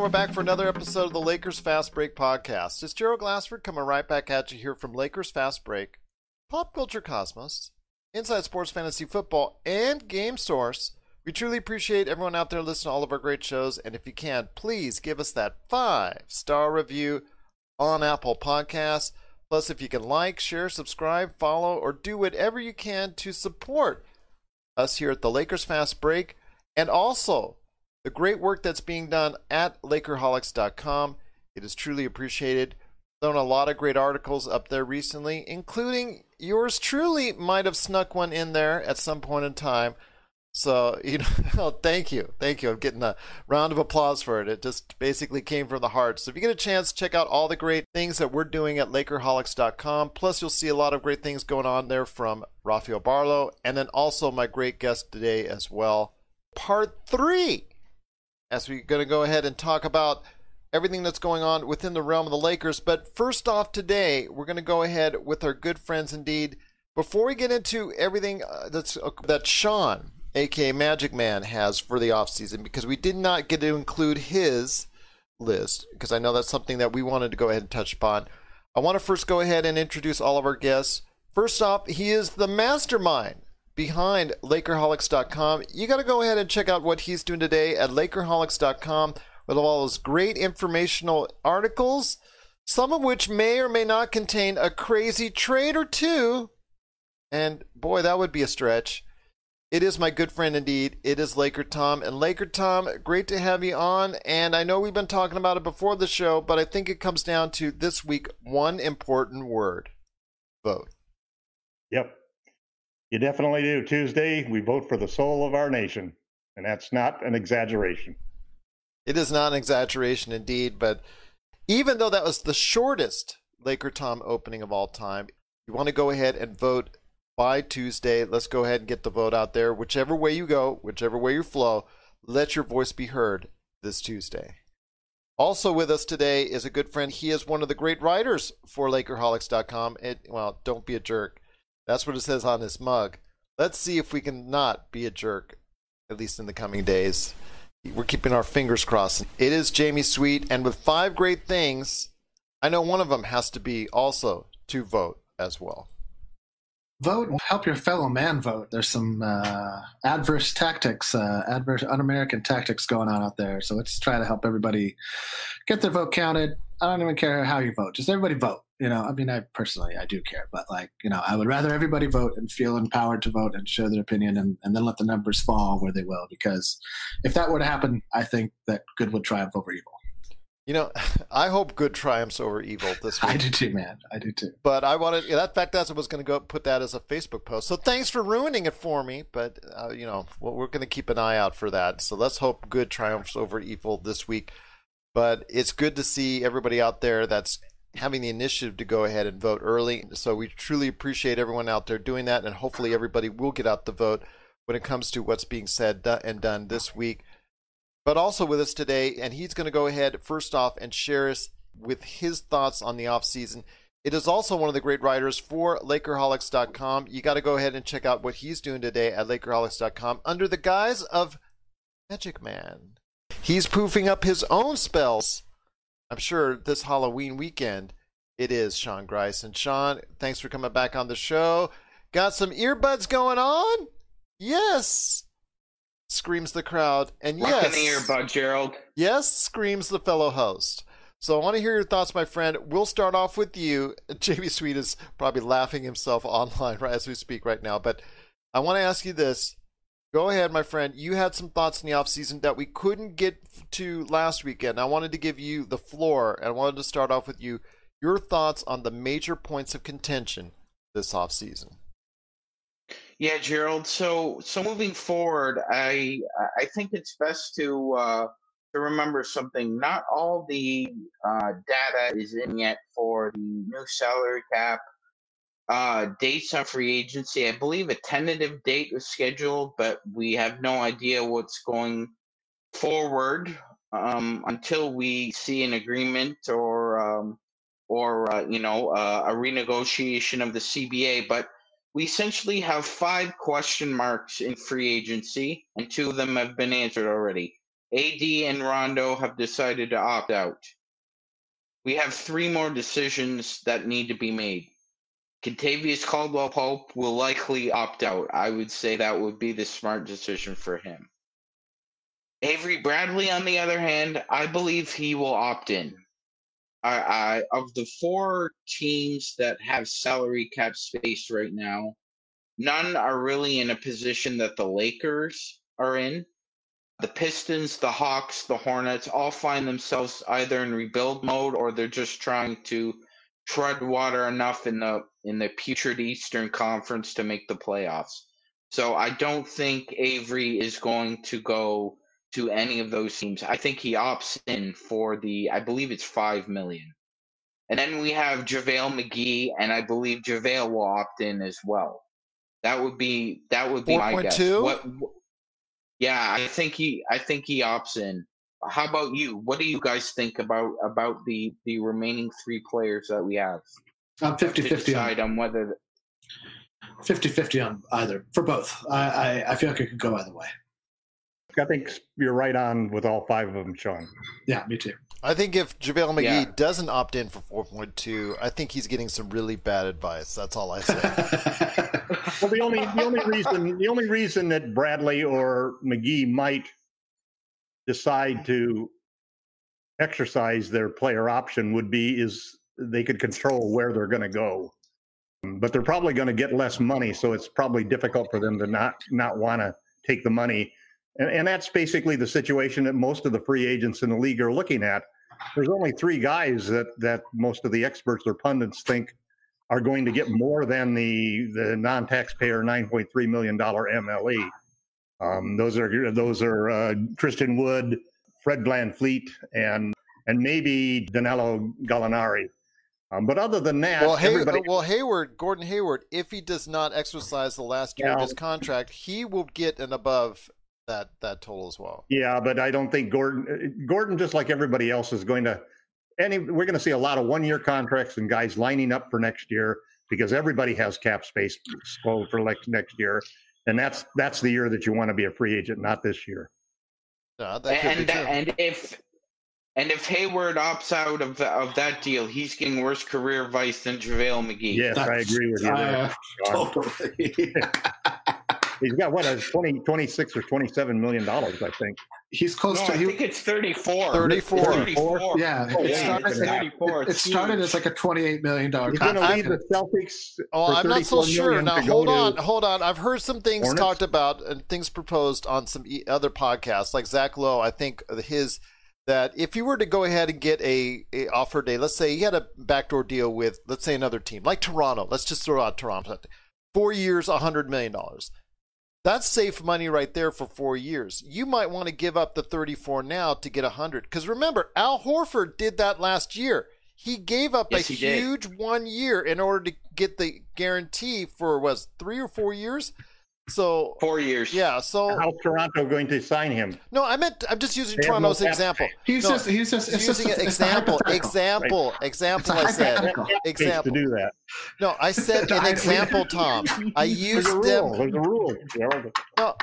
We're back for another episode of the Lakers Fast Break podcast. It's Gerald Glassford coming right back at you here from Lakers Fast Break, Pop Culture Cosmos, Inside Sports, Fantasy Football, and Game Source. We truly appreciate everyone out there listening to all of our great shows, and if you can, please give us that 5-star review on Apple Podcasts. Plus, if you can like, share, subscribe, follow, or do whatever you can to support us here at the Lakers Fast Break, and also the great work that's being done at Lakerholics.com. It is truly appreciated. Thrown a lot of great articles up there recently, including yours truly might have snuck one in there at some point in time. So, thank you. I'm getting a round of applause for it. It just basically came from the heart. So if you get a chance, check out all the great things that we're doing at Lakerholics.com. Plus, you'll see a lot of great things going on there from Rafael Barlow, and then also my great guest today as well. Part 3. As we're going to go ahead and talk about everything that's going on within the realm of the Lakers. But first off today, we're going to go ahead with our good friends indeed. Before we get into everything that Sean, a.k.a. Magic Man, has for the offseason, because we did not get to include his list, because I know that's something that we wanted to go ahead and touch upon. I want to first go ahead and introduce all of our guests. First off, he is the mastermind behind Lakerholics.com. You got to go ahead and check out what he's doing today at Lakerholics.com with all those great informational articles, some of which may or may not contain a crazy trade or two. And boy, that would be a stretch. It is my good friend indeed. It is Laker Tom. And Laker Tom, great to have you on. And I know we've been talking about it before the show, but I think it comes down to this week, one important word: vote. Yep. You definitely do. Tuesday, we vote for the soul of our nation, and that's not an exaggeration. It is not an exaggeration indeed, but even though that was the shortest Laker Tom opening of all time, you want to go ahead and vote by Tuesday. Let's go ahead and get the vote out there. Whichever way you go, whichever way you flow, let your voice be heard this Tuesday. Also with us today is a good friend. He is one of the great writers for Lakerholics.com. Don't be a jerk. That's what it says on this mug. Let's see if we can not be a jerk, at least in the coming days. We're keeping our fingers crossed. It is Jamie Sweet, and with 5 great things, I know one of them has to be also to vote as well. Vote, help your fellow man vote. There's some adverse un-American tactics going on out there. So let's try to help everybody get their vote counted. I don't even care how you vote. Just everybody vote. I do care, but I would rather everybody vote and feel empowered to vote and share their opinion and then let the numbers fall where they will, because if that were to happen, I think that good would triumph over evil. I hope good triumphs over evil this week. I do too, man. I do too. But I wanted, I was going to go put that as a Facebook post. So thanks for ruining it for me, but we're going to keep an eye out for that. So let's hope good triumphs over evil this week. But it's good to see everybody out there that's having the initiative to go ahead and vote early. So we truly appreciate everyone out there doing that, and hopefully everybody will get out the vote when it comes to what's being said and done this week. But also with us today, and he's going to go ahead first off and share us with his thoughts on the offseason. It is also one of the great writers for Lakerholics.com. You got to go ahead and check out what he's doing today at Lakerholics.com under the guise of Magic Man. He's poofing up his own spells. I'm sure this Halloween weekend, it is Sean Grice. And Sean, thanks for coming back on the show. Got some earbuds going on? Yes, screams the crowd. And yes, rocking the earbud, Gerald. Yes, screams the fellow host. So I want to hear your thoughts, my friend. We'll start off with you. Jamie Sweet is probably laughing himself online right as we speak right now. But I want to ask you this. Go ahead, my friend. You had some thoughts in the offseason that we couldn't get to last weekend. I wanted to give you the floor, and I wanted to start off with you. Your thoughts on the major points of contention this offseason. Yeah, Gerald. So moving forward, I think it's best to remember something. Not all the data is in yet for the new salary cap, dates on free agency. I believe a tentative date was scheduled, but we have no idea what's going forward until we see an agreement or a renegotiation of the CBA. But we essentially have 5 question marks in free agency, and 2 of them have been answered already. AD and Rondo have decided to opt out. We have 3 more decisions that need to be made. Kentavious Caldwell-Pope will likely opt out. I would say that would be the smart decision for him. Avery Bradley, on the other hand, I believe he will opt in. Of the 4 teams that have salary cap space right now, none are really in a position that the Lakers are in. The Pistons, the Hawks, the Hornets all find themselves either in rebuild mode or they're just trying to tread water enough in the putrid Eastern Conference to make the playoffs. So I don't think Avery is going to go to any of those teams. I think he opts in for I believe it's $5 million. And then we have JaVale McGee, and I believe JaVale will opt in as well. That would be my guess. 4.2? Yeah, I think he opts in. How about you? What do you guys think about the remaining 3 players that we have? I'm 50-50 on whether 50-50 on either for both. I feel like it could go either way. I think you're right on with all 5 of them, Sean. Yeah, me too. I think if JaVale McGee doesn't opt in for 4.2, I think he's getting some really bad advice. That's all I say. Well, the only reason that Bradley or McGee might decide to exercise their player option would be is they could control where they're going to go, but they're probably going to get less money, so it's probably difficult for them to not want to take the money. And that's basically the situation that most of the free agents in the league are looking at. There's only 3 guys that most of the experts or pundits think are going to get more than the non-taxpayer $9.3 million MLE. Those are Christian Wood, Fred VanVleet, and maybe Danilo Gallinari. But other than that, Gordon Hayward, if he does not exercise the last year of his contract, he will get an above that total as well. Yeah, but I don't think Gordon, just like everybody else, is going to we're going to see a lot of one-year contracts and guys lining up for next year because everybody has cap space slow for next year, and that's the year that you want to be a free agent, not this year. No, if Hayward opts out of that deal, he's getting worse career advice than JaVale McGee. Yes, I agree with you there. Totally. He's got, what, $26 or $27 million, I think. He's close to. I think it's 34. 34. Yeah. It started as like a $28 million. He's going to leave the Celtics. I'm not so sure. Now hold on. I've heard some things Hornets talked about and things proposed on some other podcasts, like Zach Lowe. I think that if you were to go ahead and get a offer day, let's say he had a backdoor deal with, let's say, another team like Toronto. Let's just throw out Toronto. 4 years, $100 million. That's safe money right there for 4 years. You might want to give up the 34 now to get 100. Because remember, Al Horford did that last year. He gave up a huge 1 year in order to get the guarantee for, 3 or 4 years? So 4 years. Yeah. So how's Toronto going to sign him? No, I'm just using Toronto's example. He's just using an example. I said example to do that. No, I said an example, Tom. I used them. There's a rule. No.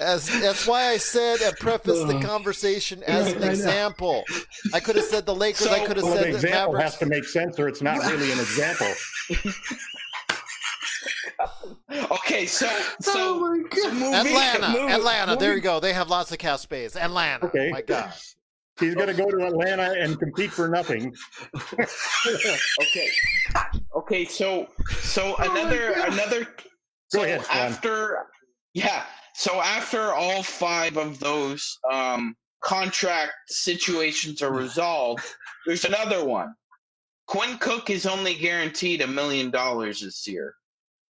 That's why I said and prefaced the conversation as an example. I could have said the Lakers. So, I could have said the example Mavericks. Has to make sense, or it's not really an example. Okay, so Atlanta. There you go. They have lots of cap space. Atlanta. Okay. My God. He's going to go to Atlanta and compete for nothing. Okay. Okay, so another go ahead, after after all five of those contract situations are resolved, there's another one. Quinn Cook is only guaranteed $1 million this year.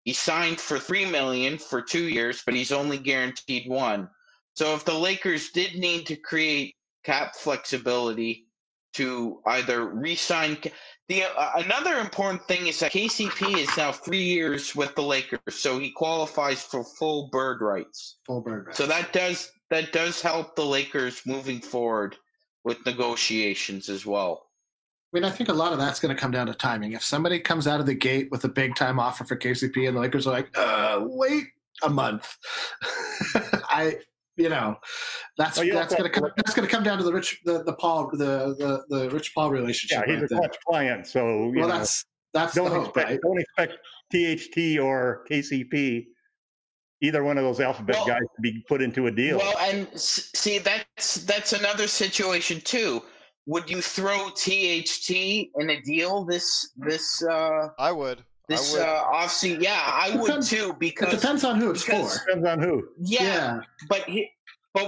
He signed for $3 million for 2 years, but he's only guaranteed $1 million. So if the Lakers did need to create cap flexibility to either re-sign, another important thing is that KCP is now 3 years with the Lakers, so he qualifies for full bird rights. So that does help the Lakers moving forward with negotiations as well. I mean, I think a lot of that's going to come down to timing. If somebody comes out of the gate with a big-time offer for KCP and the Lakers are like, wait a month. That's going to come down to the Rich Paul relationship. Yeah, he's a clutch client, so that's the hope, right? Don't expect THT or KCP, either one of those alphabet guys, to be put into a deal. Well, and see, that's another situation too. Would you throw THT in a deal this? I would. This offseason, I would too, because it depends on who it's for. Yeah, but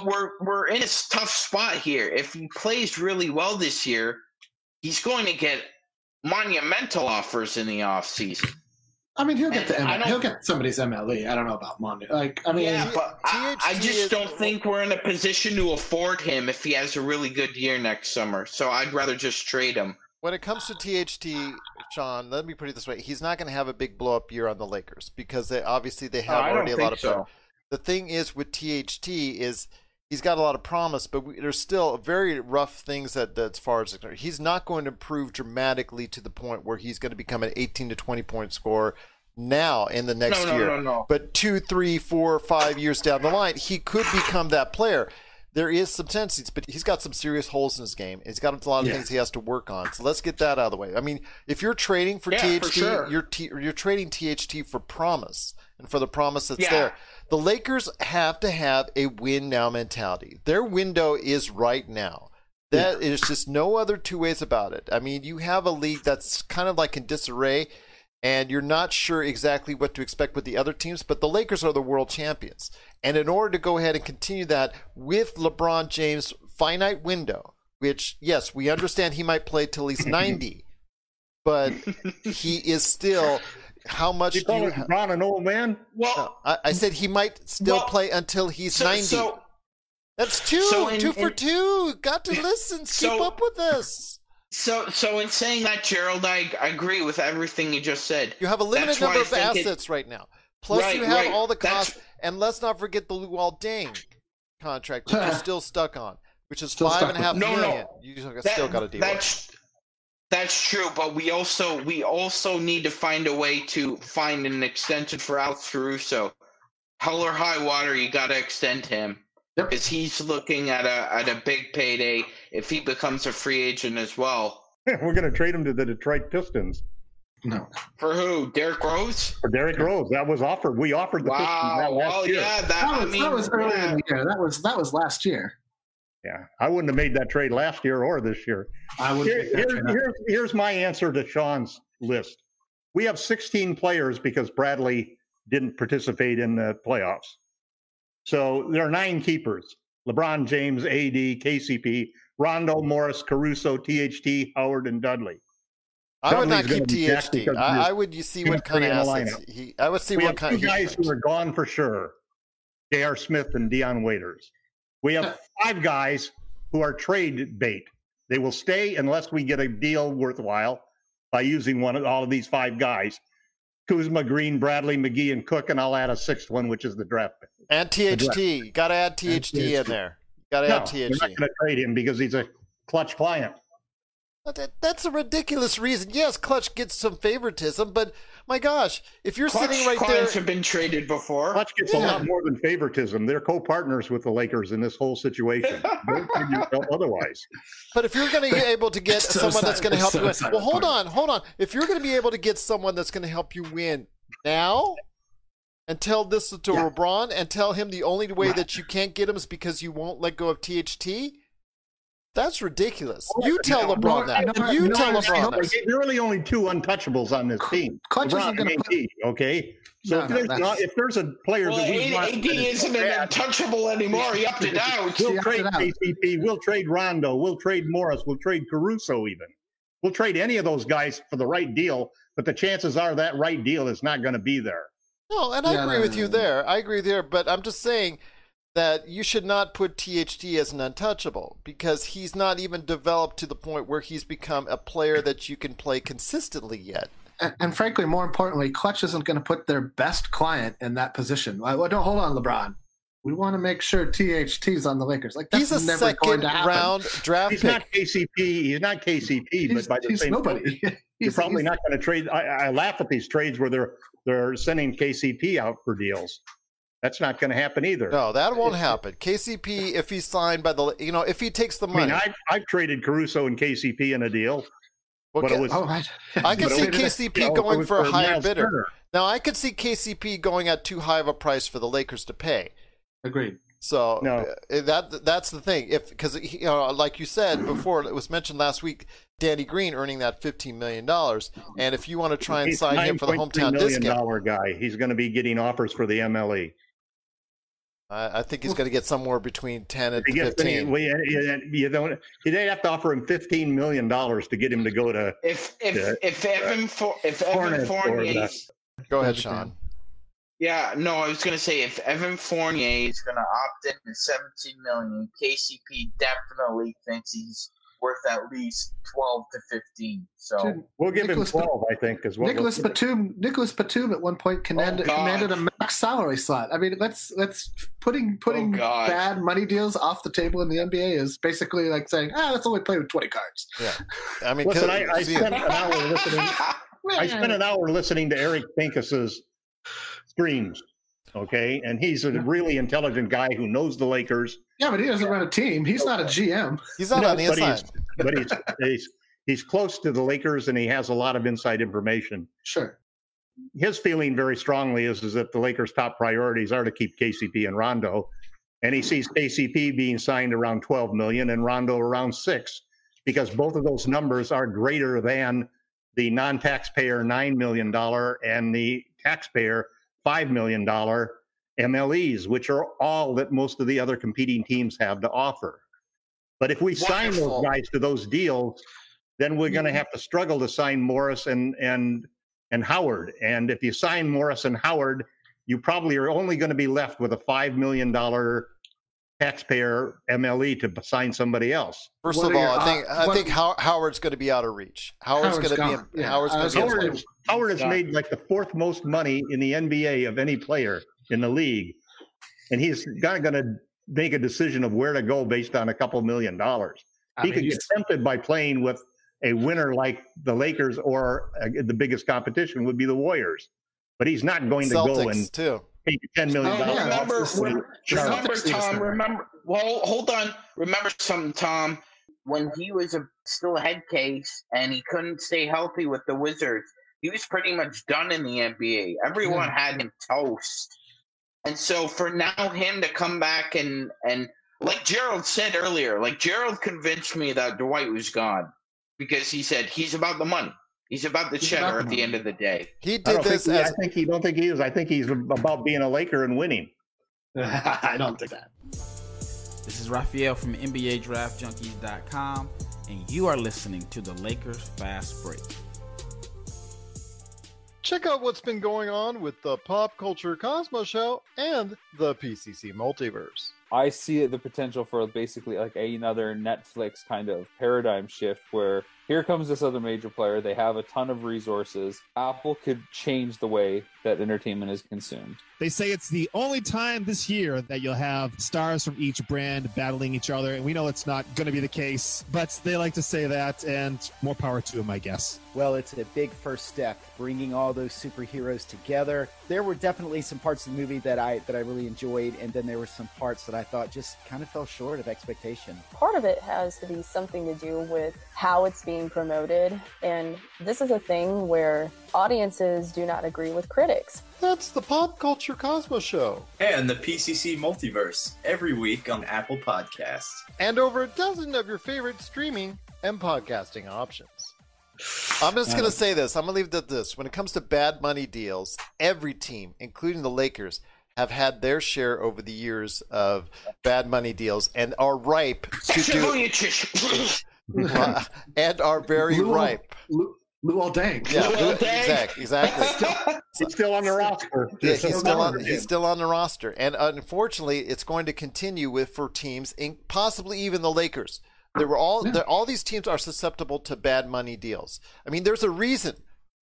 we're in a tough spot here. If he plays really well this year, he's going to get monumental offers in the offseason. I mean, he'll get somebody's MLE. I don't know about Mondo. I just don't think we're in a position to afford him if he has a really good year next summer. So I'd rather just trade him. When it comes to THT, Sean, let me put it this way: he's not going to have a big blow-up year on the Lakers because they have already a lot of. So. The thing is with THT is he's got a lot of promise, but there's still very rough things as far as he's not going to improve dramatically to the point where he's going to become an 18 to 20 point scorer now in the next year. No. But 2, 3, 4, 5 years down the line, he could become that player. There is some tendencies, but he's got some serious holes in his game. He's got a lot of things he has to work on. So let's get that out of the way. I mean, if you're trading for THT, for sure. you're trading THT for promise and for the promise that's there. The Lakers have to have a win now mentality. Their window is right now. That is just no other two ways about it. I mean, you have a league that's kind of like in disarray, and you're not sure exactly what to expect with the other teams, but the Lakers are the world champions. And in order to go ahead and continue that with LeBron James' finite window, which, yes, we understand he might play till he's 90, but he is still how much you call LeBron an old man? Well, no, I said he might still play until he's 90. That's two. So two for two. Got to listen. Keep up with this. So in saying that, Gerald, I agree with everything you just said. You have a limited number of assets right now. Plus, you have all the costs. And let's not forget the Luol Deng contract, which you're still stuck on, which is $5.5 million. No. You still got to deal with. That's true, but we also need to find a way to find an extension for Alex Caruso. Hell or high water, you got to extend him. Because he's looking at a big payday if he becomes a free agent as well. We're going to trade him to the Detroit Pistons. No. For who? Derrick Rose? For Derrick Rose. That was offered. We offered the Pistons that last year. That was earlier in the year. That was last year. Yeah. I wouldn't have made that trade last year or this year. Here's my answer to Sean's list. We have 16 players because Bradley didn't participate in the playoffs. So there are 9 keepers: LeBron James, AD, KCP, Rondo, Morris, Caruso, THT, Howard, and Dudley. I would Dudley's not keep THT. I would see what kind of assets he. I would see we what have kind two of guys who are gone for sure: J.R. Smith and Dion Waiters. We have 5 guys who are trade bait. They will stay unless we get a deal worthwhile by using all of these 5 guys: Kuzma, Green, Bradley, McGee, and Cook, and I'll add a 6th one, which is the draft pick. And THT. You got to add THT in there. Add THT. We're not going to trade him because he's a clutch client. That's a ridiculous reason. Yes, clutch gets some favoritism, but my gosh, if you're clutch sitting right there. Clutch clients have been traded before. Clutch gets a lot more than favoritism. They're co-partners with the Lakers in this whole situation. Don't think you felt otherwise. But if you're going to be able to get someone that's going to help you win. Well, hold on. If you're going to be able to get someone that's going to help you win now, And tell this to LeBron and tell him the only way that you can't get him is because you won't let go of THT? That's ridiculous. You tell LeBron that. You tell LeBron that. There are really only two untouchables on this team. LeBron and AD, okay? So if there's a player that we want... AD isn't an untouchable anymore. He upped it out. We'll trade KCP. We'll trade Rondo. We'll trade Morris. We'll trade Caruso even. We'll trade any of those guys for the right deal, but the chances are that right deal is not going to be there. No, and I agree with you there. I agree there, but I'm just saying that you should not put THT as an untouchable because he's not even developed to the point where he's become a player that you can play consistently yet. And frankly, more importantly, Clutch isn't going to put their best client in that position. Well, don't hold on, LeBron. We want to make sure THT's on the Lakers. Like that's he's a never second-round draft pick. He's not KCP. He's, but by the same nobody. You're probably not going to trade. I laugh at these trades where they're sending KCP out for deals. That's not going to happen either. No, that won't happen. KCP, if he's signed by the, you know, if he takes the money. I mean, I've traded Caruso and KCP in a deal. Okay. But it was, I could see KCP going for a higher bidder. Turner. Now, I could see KCP going at too high of a price for the Lakers to pay. Agreed. So that's the thing. If because you know, like you said before, it was mentioned last week, Danny Green earning that $15 million. And if you want to try and sign him for the hometown discount, guy, he's going to be getting offers for the MLE. I think he's going to get somewhere between 10 and 15. You'd have to offer him $15 million to get him to go to. If Evan Fournier. Go ahead, Sean. Yeah, no, I was going to say if Evan Fournier is going to opt in to $17 million, KCP definitely thinks he's worth at least 12 to 15. So we'll give him 12, I think, as well. Nicholas Batum at one point commanded a max salary slot. I mean, let's putting bad money deals off the table in the NBA is basically like saying, let's only play with 20 cards. Yeah, I mean, listen, I spent an hour listening. I spent an hour listening to Eric Pincus's streams. Okay, and he's a really intelligent guy who knows the Lakers. Yeah, but he doesn't run a team. He's not a GM. He's not on the inside. But he's close to the Lakers, and he has a lot of inside information. Sure. His feeling very strongly is that the Lakers' top priorities are to keep KCP and Rondo, and he sees KCP being signed around 12 million and Rondo around 6, because both of those numbers are greater than the non-taxpayer $9 million and the taxpayer $5 million MLEs, which are all that most of the other competing teams have to offer. But if we sign those guys to those deals, then we're going to have to struggle to sign Morris and Howard. And if you sign Morris and Howard, you probably are only going to be left with a $5 million taxpayer MLE to sign somebody else. First of all, I think Howard's going to be out of reach. Howard has made like the fourth most money in the NBA of any player in the league, and he's not going to make a decision of where to go based on a couple $1 million. He could get tempted by playing with a winner like the Lakers, or the biggest competition would be the Warriors, but he's not going to go and too. $10 million. Remember something, Tom. When he was still a head case and he couldn't stay healthy with the Wizards, he was pretty much done in the NBA. Everyone had him toast. And so for now him to come back and like Gerald said earlier, like Gerald convinced me that Dwight was gone because he said he's about the money. He's about the cheddar at the end of the day. He did this. I don't think he is. I think he's about being a Laker and winning. I don't think that. This is Raphael from NBADraftJunkies.com, and you are listening to the Lakers Fast Break. Check out what's been going on with the Pop Culture Cosmos Show and the PCC Multiverse. I see the potential for basically like another Netflix kind of paradigm shift where here comes this other major player. They have a ton of resources. Apple could change the way that entertainment is consumed. They say it's the only time this year that you'll have stars from each brand battling each other. And we know it's not going to be the case, but they like to say that, and more power to them, I guess. Well, it's a big first step, bringing all those superheroes together. There were definitely some parts of the movie that I really enjoyed. And then there were some parts that I thought just kind of fell short of expectation. Part of it has to be something to do with how it's being being promoted. And this is a thing where audiences do not agree with critics. That's the Pop Culture Cosmo Show. And the PCC Multiverse every week on Apple Podcasts. And over a dozen of your favorite streaming and podcasting options. I'm just going to say this. I'm going to leave it at this. When it comes to bad money deals, every team, including the Lakers, have had their share over the years of bad money deals and are ripe to do and are very ripe. Luol Deng. Yeah, exactly. He's still on the roster. Yeah, he's still on the roster. And unfortunately, it's going to continue for teams, possibly even the Lakers. All these teams are susceptible to bad money deals. I mean, there's a reason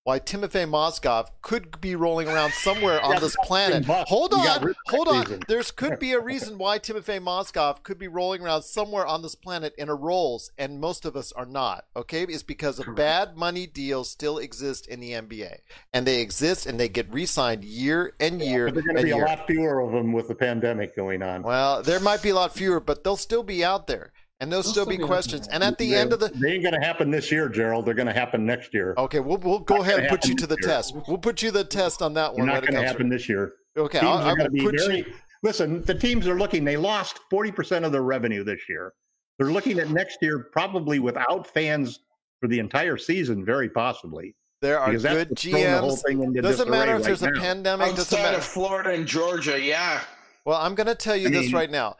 why Timofey Mozgov could be rolling around somewhere on this planet. Hold on. There could be a reason why Timofey Mozgov could be rolling around somewhere on this planet in a rolls, and most of us are not, okay? It's because of bad money deals still exist in the NBA. And they exist, and they get re-signed year and year. But there are going to be a lot fewer of them with the pandemic going on. Well, there might be a lot fewer, but they'll still be out there. And there'll still be questions. And at the end of the... They ain't going to happen this year, Gerald. They're going to happen next year. Okay, we'll go ahead and put you to the test. We'll put you to the test on that one. They're not going to happen this year. Okay, I'm going to put you... Listen, the teams are looking. They lost 40% of their revenue this year. They're looking at next year probably without fans for the entire season, very possibly. There are good GMs. Doesn't matter if there's a pandemic. Outside of Florida and Georgia, yeah. Well, I'm going to tell you this right now.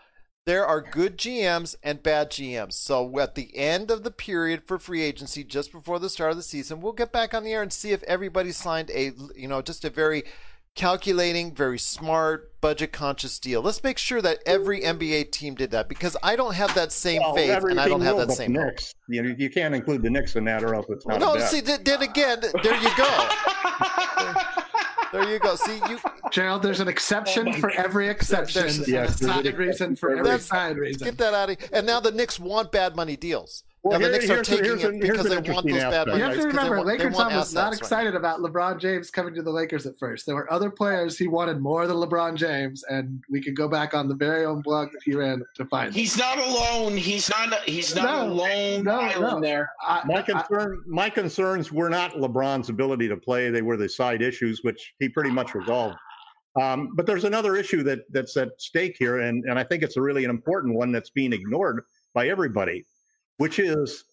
There are good GMs and bad GMs. So at the end of the period for free agency, just before the start of the season, we'll get back on the air and see if everybody signed just a very calculating, very smart, budget-conscious deal. Let's make sure that every NBA team did that, because I don't have that same faith, and I don't have that same hope. You can't include the Knicks in that, or else it's not. No, see, then again, there you go. There you go. See, Gerald, there's an exception for every exception. There's a solid reason for every side reason. Get that out of here. And now the Knicks want bad money deals. Well, now the Knicks are taking it because they want those bad money deals. You have to remember, Laker Tom was not excited about LeBron James coming to the Lakers at first. There were other players he wanted more than LeBron James, and we could go back on the very own blog that he ran to find. He's not alone. He's not alone. My concerns were not LeBron's ability to play. They were the side issues, which he pretty much resolved. But there's another issue that's at stake here, and I think it's really an important one that's being ignored by everybody. Which is,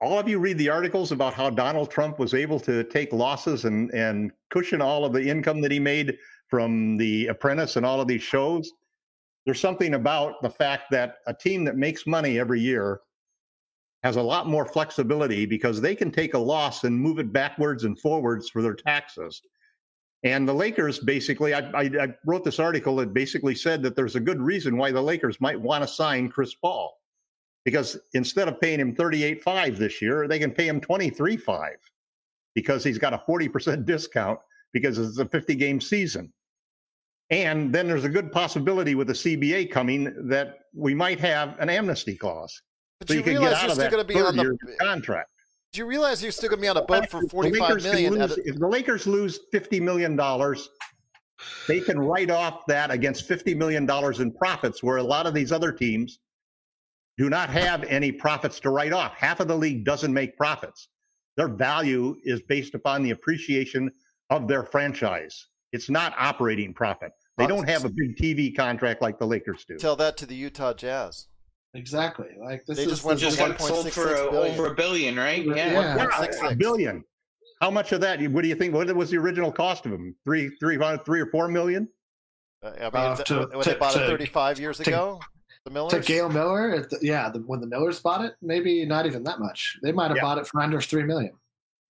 all of you read the articles about how Donald Trump was able to take losses and cushion all of the income that he made from The Apprentice and all of these shows. There's something about the fact that a team that makes money every year has a lot more flexibility, because they can take a loss and move it backwards and forwards for their taxes. And the Lakers, basically, I wrote this article that basically said that there's a good reason why the Lakers might want to sign Chris Paul. Because instead of paying him $38.5 this year, they can pay him $23.5, because he's got a 40% discount, because it's a 50-game season. And then there's a good possibility with the CBA coming that we might have an amnesty clause. But so you realize you're still going to be on the contract. Do you realize you're still going to be on a boat for $45 million? If the Lakers lose $50 million, they can write off that against $50 million in profits, where a lot of these other teams do not have any profits to write off. Half of the league doesn't make profits. Their value is based upon the appreciation of their franchise. It's not operating profit. They don't have a big TV contract like the Lakers do. Tell that to the Utah Jazz. Exactly. Like this, they just went sold for over $1 billion, right? Yeah, $1 billion. How much of that? What do you think? What was the original cost of them? $3 or $4 million? They bought it 35 years ago. To Gail Miller, when the Millers bought it, maybe not even that much. They might have bought it for under $3 million.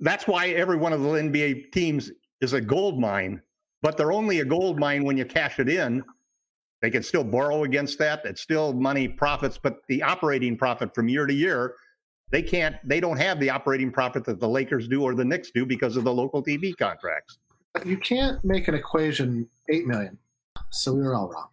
That's why every one of the NBA teams is a gold mine, but they're only a gold mine when you cash it in. They can still borrow against that. It's still money profits, but the operating profit from year to year, they don't have the operating profit that the Lakers do or the Knicks do because of the local TV contracts. You can't make an equation $8 million. So we were all wrong.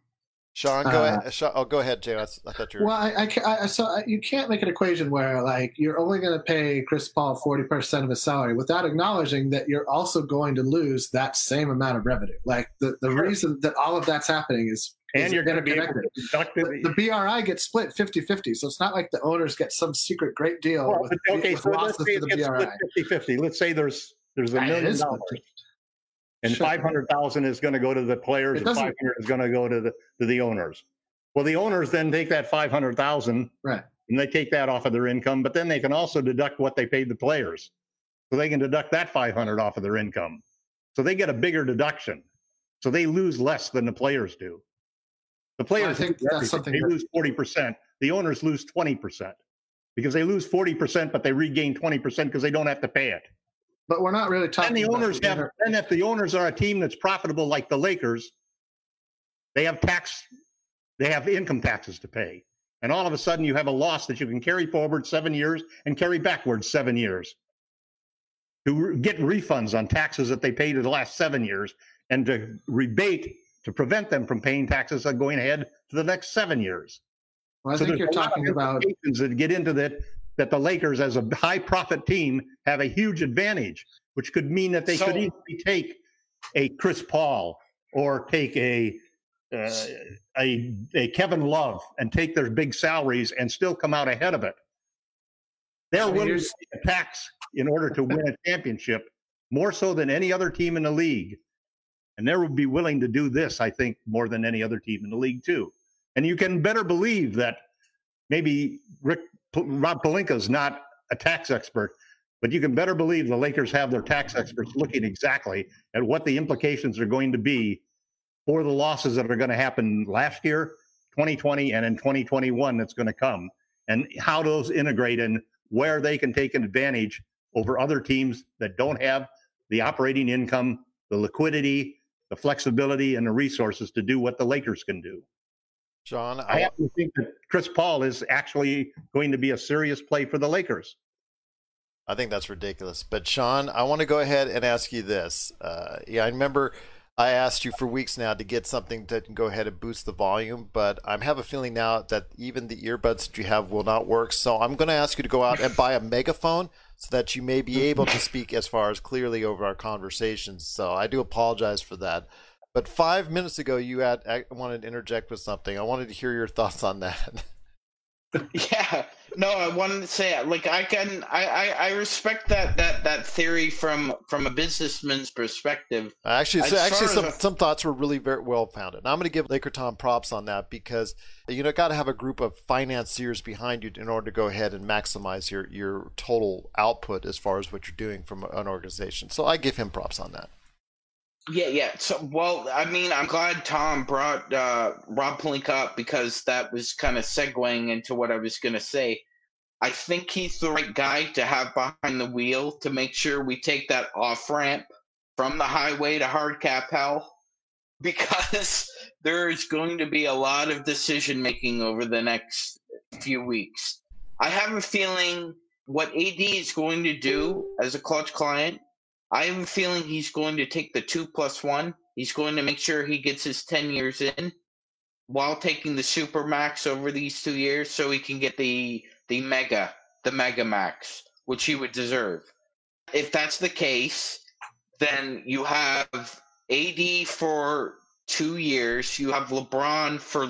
Sean, go ahead. Oh, go ahead, Jay. I thought you were. Well, you can't make an equation where you're only going to pay Chris Paul 40% of his salary without acknowledging that you're also going to lose that same amount of revenue. The reason that all of that's happening is And you're going to be able to conduct the BRI gets split 50-50, so it's not like the owners get some secret great deal. Well, with, okay, with so let's say it gets split 50-50. Let's say there's $1 million. And sure. 500,000 is going to go to the players, and 500 is going to go to the owners. Well, the owners then take that 500,000, right? And they take that off of their income, but then they can also deduct what they paid the players, so they can deduct that 500 off of their income. So they get a bigger deduction. So they lose less than the players do. The players lose 40%. The owners lose 20% because they lose 40%, but they regain 20% because they don't have to pay it. But we're not really talking. And the owners and if the owners are a team that's profitable like the Lakers, they have income taxes to pay, and all of a sudden you have a loss that you can carry forward 7 years and carry backwards 7 years to get refunds on taxes that they paid in the last 7 years, and to rebate to prevent them from paying taxes on going ahead to the next 7 years. Well, I think you're talking about that get into that. That the Lakers, as a high-profit team, have a huge advantage, which could mean that they could easily take a Chris Paul or take a Kevin Love and take their big salaries and still come out ahead of it. They're willing to pay a tax in order to win a championship more so than any other team in the league. And they would be willing to do this, I think, more than any other team in the league, too. And you can better believe that maybe Rob Pelinka's not a tax expert, but you can better believe the Lakers have their tax experts looking exactly at what the implications are going to be for the losses that are going to happen last year, 2020, and in 2021 that's going to come, and how those integrate and where they can take an advantage over other teams that don't have the operating income, the liquidity, the flexibility, and the resources to do what the Lakers can do. Sean, I have to think that Chris Paul is actually going to be a serious play for the Lakers. I think that's ridiculous. But, Sean, I want to go ahead and ask you this. I remember I asked you for weeks now to get something that can go ahead and boost the volume, but I have a feeling now that even the earbuds that you have will not work. So I'm going to ask you to go out and buy a megaphone so that you may be able to speak as far as clearly over our conversations. So I do apologize for that. But 5 minutes ago, you wanted to interject with something. I wanted to hear your thoughts on that. Yeah. No, I wanted to say, like, I respect that theory from a businessman's perspective. Some thoughts were really very well-founded. And I'm going to give Laker Tom props on that because, you know, got to have a group of financiers behind you in order to go ahead and maximize your total output as far as what you're doing from an organization. So I give him props on that. Yeah. So, well, I mean, I'm glad Tom brought Rob Pelinka up because that was kind of segueing into what I was going to say. I think he's the right guy to have behind the wheel to make sure we take that off-ramp from the highway to hard cap hell because there is going to be a lot of decision-making over the next few weeks. I have a feeling what AD is going to do as a clutch client, I have a feeling he's going to take the 2+1. He's going to make sure he gets his 10 years in while taking the Supermax over these 2 years so he can get the Mega Max, which he would deserve. If that's the case, then you have AD for 2 years. You have LeBron for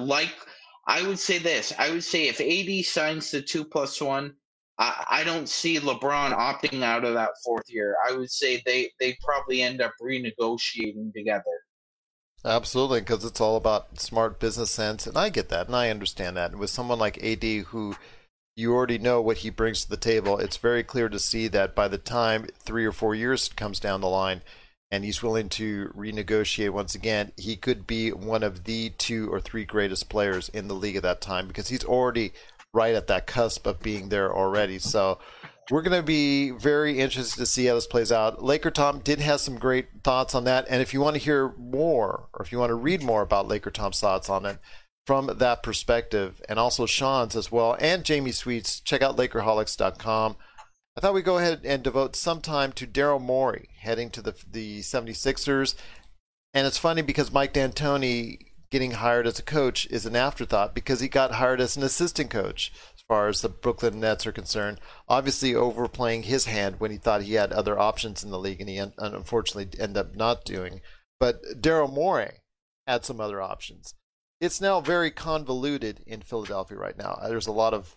I would say this. I would say if AD signs the 2+1, I don't see LeBron opting out of that fourth year. I would say they probably end up renegotiating together. Absolutely, because it's all about smart business sense, and I get that, and I understand that. And with someone like AD, who you already know what he brings to the table, it's very clear to see that by the time 3 or 4 years comes down the line and he's willing to renegotiate once again, he could be one of the 2 or 3 greatest players in the league at that time because he's already right at that cusp of being there already. So we're going to be very interested to see how this plays out. Laker Tom did have some great thoughts on that. And if you want to hear more, or if you want to read more about Laker Tom's thoughts on it from that perspective, and also Sean's as well, and Jamie Sweet's, check out Lakerholics.com. I thought we'd go ahead and devote some time to Daryl Morey heading to the 76ers. And it's funny because Mike D'Antoni getting hired as a coach is an afterthought because he got hired as an assistant coach as far as the Brooklyn Nets are concerned, obviously overplaying his hand when he thought he had other options in the league, and he unfortunately ended up not doing. But Daryl Morey had some other options. it's now very convoluted in Philadelphia right now. There's a lot of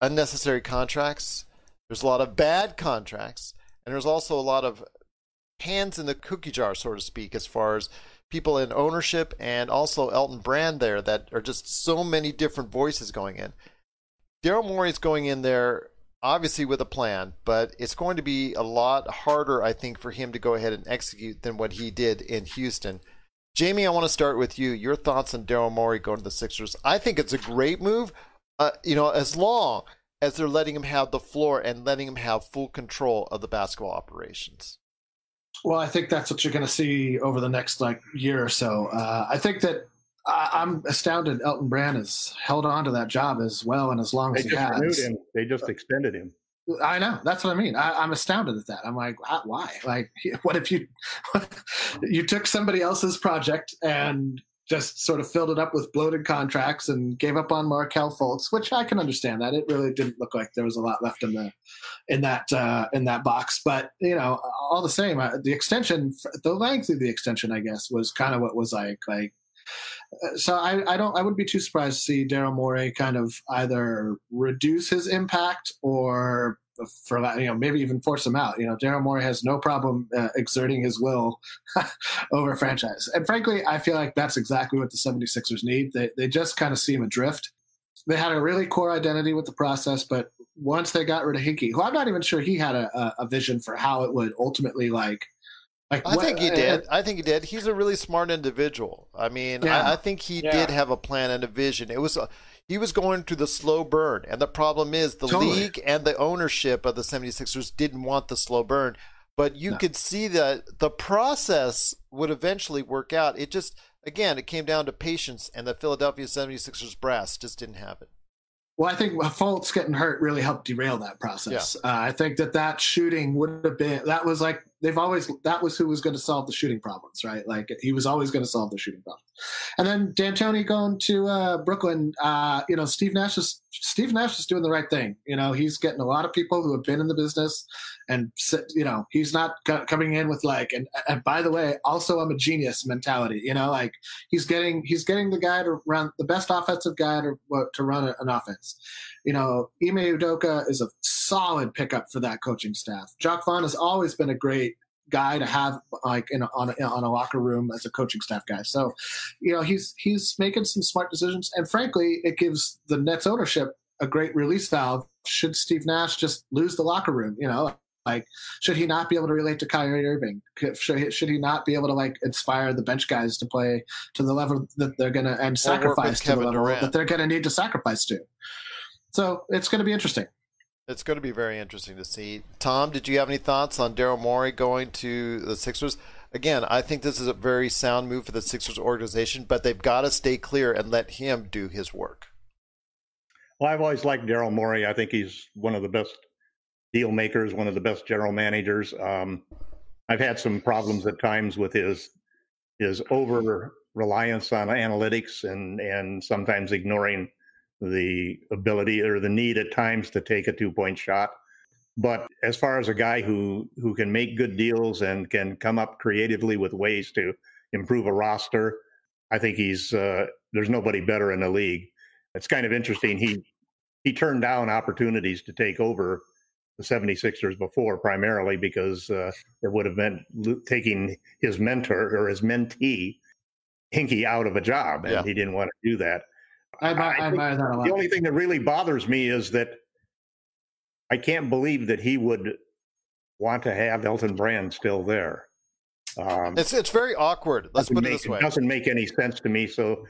unnecessary contracts. There's a lot of bad contracts. And there's also a lot of hands in the cookie jar, so to speak, as far as people in ownership and also Elton Brand there that are just so many different voices going in. Daryl Morey is going in there obviously with a plan, but it's going to be a lot harder, I think, for him to go ahead and execute than what he did in Houston. Jamie, I want to start with you. Your thoughts on Daryl Morey going to the Sixers. I think it's a great move, as long as they're letting him have the floor and letting him have full control of the basketball operations. Well, I think that's what you're going to see over the next year or so. I think that I'm astounded Elton Brand has held on to that job as well and as long as he has. They just extended him. I know. That's what I mean. I'm astounded at that. I'm like, why? Like, what if you took somebody else's project and just sort of filled it up with bloated contracts and gave up on Markelle Fultz, which I can understand that. It really didn't look like there was a lot left in that box. But, all the same, the extension, the length of the extension, I guess, was kind of what was like. So I would be too surprised to see Daryl Morey kind of either reduce his impact or maybe even force him out. Daryl Morey has no problem exerting his will over a franchise. And frankly, I feel like that's exactly what the 76ers need. They just kind of seem adrift. They had a really core identity with the process, but once they got rid of Hinkie, who I'm not even sure he had a vision for how it would ultimately I think he did. He's a really smart individual. I mean, yeah. I think he did have a plan and a vision. It was he was going through the slow burn, and the problem is the league and the ownership of the 76ers didn't want the slow burn. But you could see that the process would eventually work out. It just, again, it came down to patience, and the Philadelphia 76ers brass just didn't have it. Well, I think Fultz getting hurt really helped derail that process. Yeah. I think that shooting would have been – that was like they've always – that was who was going to solve the shooting problems, right? Like he was always going to solve the shooting problems. And then D'Antoni going to Brooklyn, Steve Nash is doing the right thing. He's getting a lot of people who have been in the business and, he's not coming in with and by the way, also I'm a genius mentality. He's getting the guy to run the best offensive guy to run an offense. Ime Udoka is a solid pickup for that coaching staff. Jacques Vaughn has always been a great guy to have on a locker room as a coaching staff guy. So, he's making some smart decisions, and frankly, it gives the Nets ownership a great release valve. Should Steve Nash just lose the locker room? Should he not be able to relate to Kyrie Irving? Should he not be able to inspire the bench guys to play to the level that they're going to and sacrifice to the level that they're going to need to sacrifice to? So it's going to be interesting. It's going to be very interesting to see. Tom, did you have any thoughts on Daryl Morey going to the Sixers? Again, I think this is a very sound move for the Sixers organization, but they've got to stay clear and let him do his work. Well, I've always liked Daryl Morey. I think he's one of the best deal makers, one of the best general managers. I've had some problems at times with his over-reliance on analytics and sometimes ignoring the ability or the need at times to take a two-point shot. But as far as a guy who can make good deals and can come up creatively with ways to improve a roster, I think he's there's nobody better in the league. It's kind of interesting. He turned down opportunities to take over the 76ers before, primarily because it would have meant taking his mentor or his mentee, Hinkie, out of a job, and he didn't want to do that. I admire that a lot. The only thing that really bothers me is that I can't believe that he would want to have Elton Brand still there. It's very awkward. Let's put it this way. It doesn't make any sense to me. So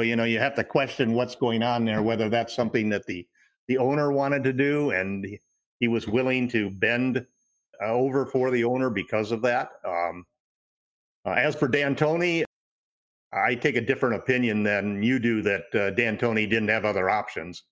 you have to question what's going on there, whether that's something that the owner wanted to do and he was willing to bend over for the owner because of that. As for D'Antoni, I take a different opinion than you do that D'Antoni didn't have other options.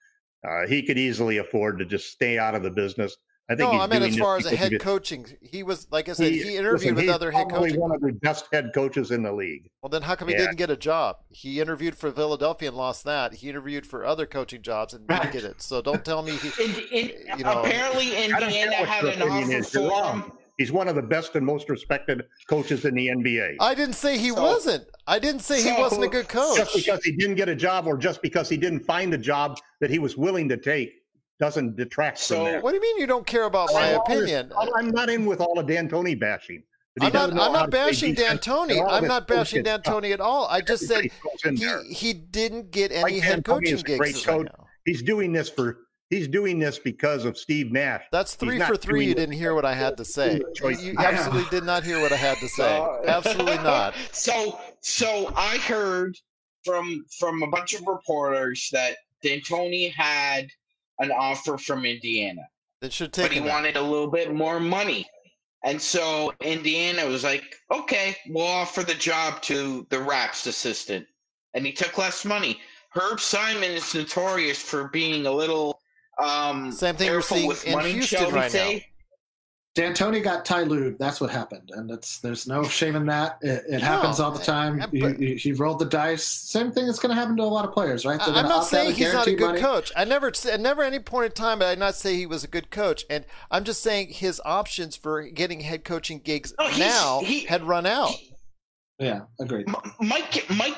He could easily afford to just stay out of the business. I think. No, I mean as far as a head coaching, he was like I said. He interviewed with other head coaches. He's probably one of the best head coaches in the league. Well, then how come he didn't get a job? He interviewed for Philadelphia and lost that. He interviewed for other coaching jobs and didn't get it. So don't tell me. Apparently, Indiana had an offer for him. He's one of the best and most respected coaches in the NBA. I didn't say he wasn't. I didn't say he wasn't a good coach. Just because he didn't get a job or just because he didn't find a job that he was willing to take doesn't detract from that. What do you mean you don't care about my opinion? I'm not in with all of D'Antoni bashing. I'm not bashing D'Antoni. I'm not bashing D'Antoni at all. I just said he didn't get any head coaching gigs. He's doing this for... He's doing this because of Steve Nash. That's 3 for 3. You didn't hear what I had to say. You absolutely did not hear what I had to say. Absolutely not. So I heard from a bunch of reporters that D'Antoni had an offer from Indiana. That should take. But he wanted a little bit more money, and so Indiana was like, "Okay, we'll offer the job to the Raps assistant," and he took less money. Herb Simon is notorious for being a little. Same thing we're seeing in Houston right now. D'Antoni got Ty Lue. That's what happened, and there's no shame in that. It happens all the time. He rolled the dice. Same thing that's going to happen to a lot of players, right? I'm not saying he's not a good coach. I never at any point in time did I not say he was a good coach, and I'm just saying his options for getting head coaching gigs now had run out. Yeah, agreed. Mike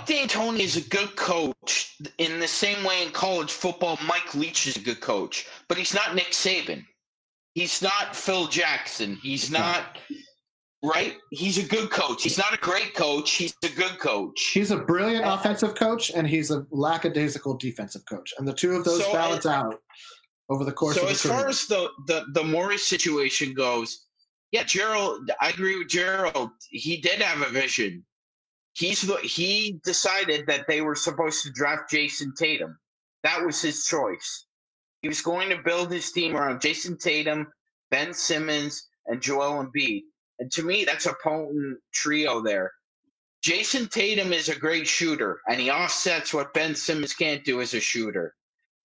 D'Antoni is a good coach in the same way in college football Mike Leach is a good coach, but he's not Nick Saban. He's not Phil Jackson. He's not right? He's a good coach. He's not a great coach. He's a good coach. He's a brilliant offensive coach, and he's a lackadaisical defensive coach. And the two of those balance out over the course of the season. So as far as the Morey situation goes, yeah, Gerald, I agree with Gerald. He did have a vision. He decided that they were supposed to draft Jason Tatum. That was his choice. He was going to build his team around Jason Tatum, Ben Simmons, and Joel Embiid. And to me, that's a potent trio there. Jason Tatum is a great shooter, and he offsets what Ben Simmons can't do as a shooter.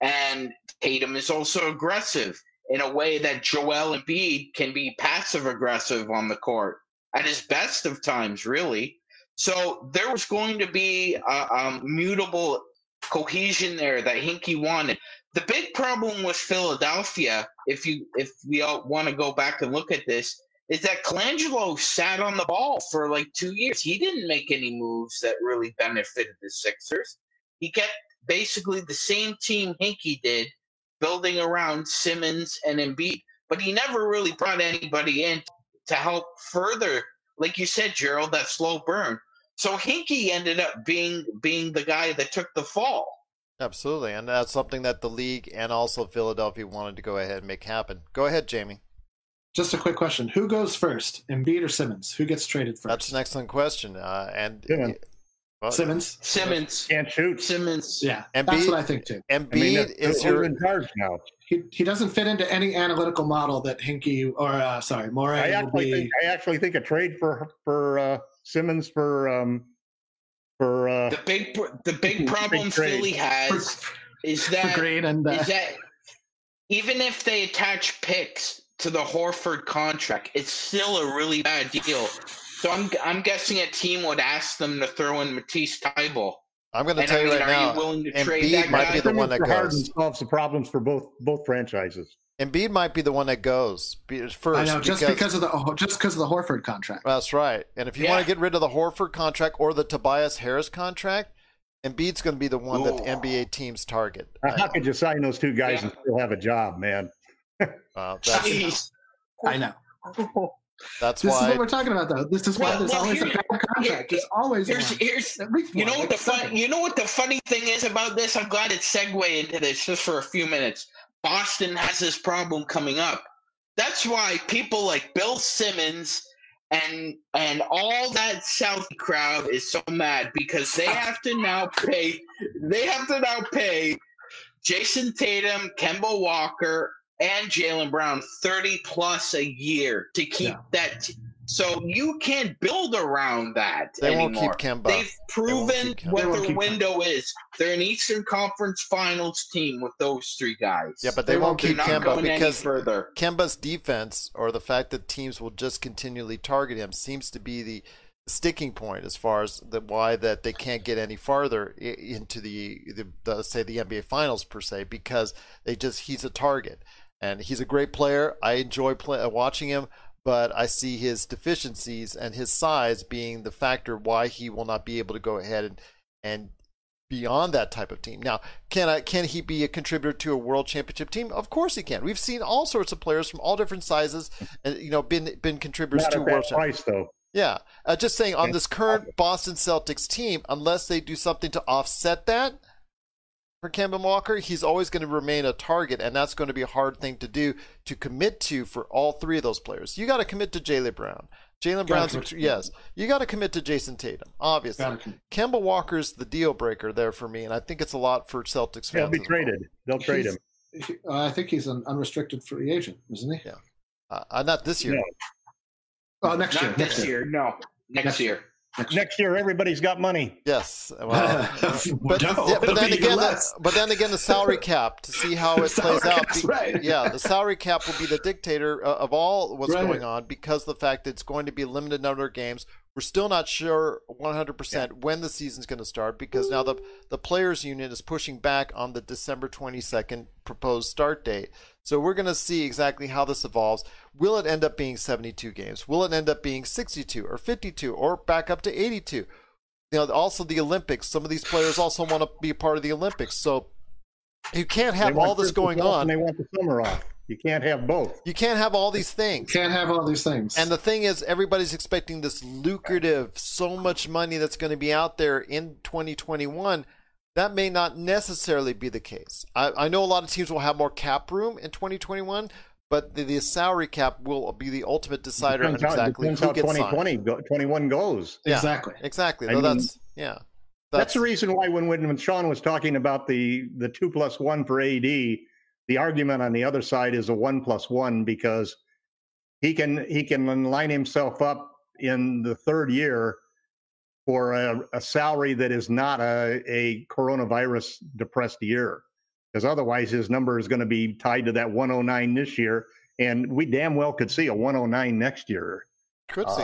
And Tatum is also aggressive in a way that Joel Embiid can be passive-aggressive on the court at his best of times, really. So there was going to be a mutable cohesion there that Hinkie wanted. The big problem with Philadelphia, if we all want to go back and look at this, is that Colangelo sat on the ball for like 2 years. He didn't make any moves that really benefited the Sixers. He kept basically the same team Hinkie did, building around Simmons and Embiid, but he never really brought anybody in to help further, like you said, Gerald, that slow burn. So Hinkie ended up being the guy that took the fall. Absolutely, and that's something that the league and also Philadelphia wanted to go ahead and make happen. Go ahead, Jamie. Just a quick question. Who goes first, Embiid or Simmons? Who gets traded first? That's an excellent question. Well, Simmons can't shoot. Simmons, yeah, Embiid, that's what I think too. Embiid is in charge now. He doesn't fit into any analytical model that Hinkie or Morey. I actually think a trade for Simmons for the big problem Philly has is that even if they attach picks to the Horford contract, it's still a really bad deal. So I'm guessing a team would ask them to throw in Matisse Thybulle. I'm going to tell you right now, Embiid might be the one that goes. Solves the problems for both franchises. Embiid might be the one that goes first. I know, just because of the Horford contract. That's right. And if you want to get rid of the Horford contract or the Tobias Harris contract, Embiid's going to be the one that NBA teams target. How could you sign those two guys and still have a job, man? Jeez. I know. This is what we're talking about, though. This is why there's always a bad contract. There's always You know what the funny thing is about this? I'm glad it segued into this just for a few minutes. Boston has this problem coming up. That's why people like Bill Simmons and all that South crowd is so mad because they have to now pay. They have to now pay Jason Tatum, Kemba Walker, and Jaylen Brown 30 plus a year to keep that. So you can't build around that anymore. Won't keep Kemba. They've proven what their window is. They're an Eastern Conference Finals team with those three guys. Yeah, but they won't keep Kemba because Kemba's defense or the fact that teams will just continually target him seems to be the sticking point as far as why they can't get any farther into the NBA Finals per se because he's a target. And he's a great player. I enjoy watching him, but I see his deficiencies and his size being the factor why he will not be able to go ahead and be on that type of team. Now, can he be a contributor to a world championship team? Of course he can. We've seen all sorts of players from all different sizes, and been contributors to world championship. Though. Yeah, just saying on this current Boston Celtics team, unless they do something to offset that for Kemba Walker, he's always going to remain a target, and that's going to be a hard thing to do to commit to for all three of those players. You got to commit to Jaylen Brown. Jaylen Brown's, yes. You got to commit to Jason Tatum, obviously. Kemba Walker's the deal breaker there for me, and I think it's a lot for Celtics fans. He'll be traded. They'll trade him. I think he's an unrestricted free agent, isn't he? Yeah. Not this year. No. Next year. Next year, everybody's got money. Yes, well, but then again, the salary cap to see how it plays out. Right. Yeah, the salary cap will be the dictator of all what's going on because the fact that it's going to be a limited number of games. We're still not sure 100% when the season's going to start because now the players' union is pushing back on the December 22nd proposed start date. So we're going to see exactly how this evolves. Will it end up being 72 games? Will it end up being 62 or 52 or back up to 82? Also the Olympics. Some of these players also want to be a part of the Olympics. So you can't have all this going on. And they want the summer off. You can't have both. You can't have all these things. You can't have all these things. And the thing is, everybody's expecting this lucrative, so much money that's going to be out there in 2021. That may not necessarily be the case. I know a lot of teams will have more cap room in 2021, but the salary cap will be the ultimate decider on exactly who gets signed. 2021 goes. Yeah, exactly. I mean, that's the reason why when Sean was talking about the 2+1 for AD. The argument on the other side is a 1+1 because he can line himself up in the third year for a salary that is not a coronavirus depressed year, because otherwise his number is going to be tied to that 109 this year, and we damn well could see a 109 next year. Could see.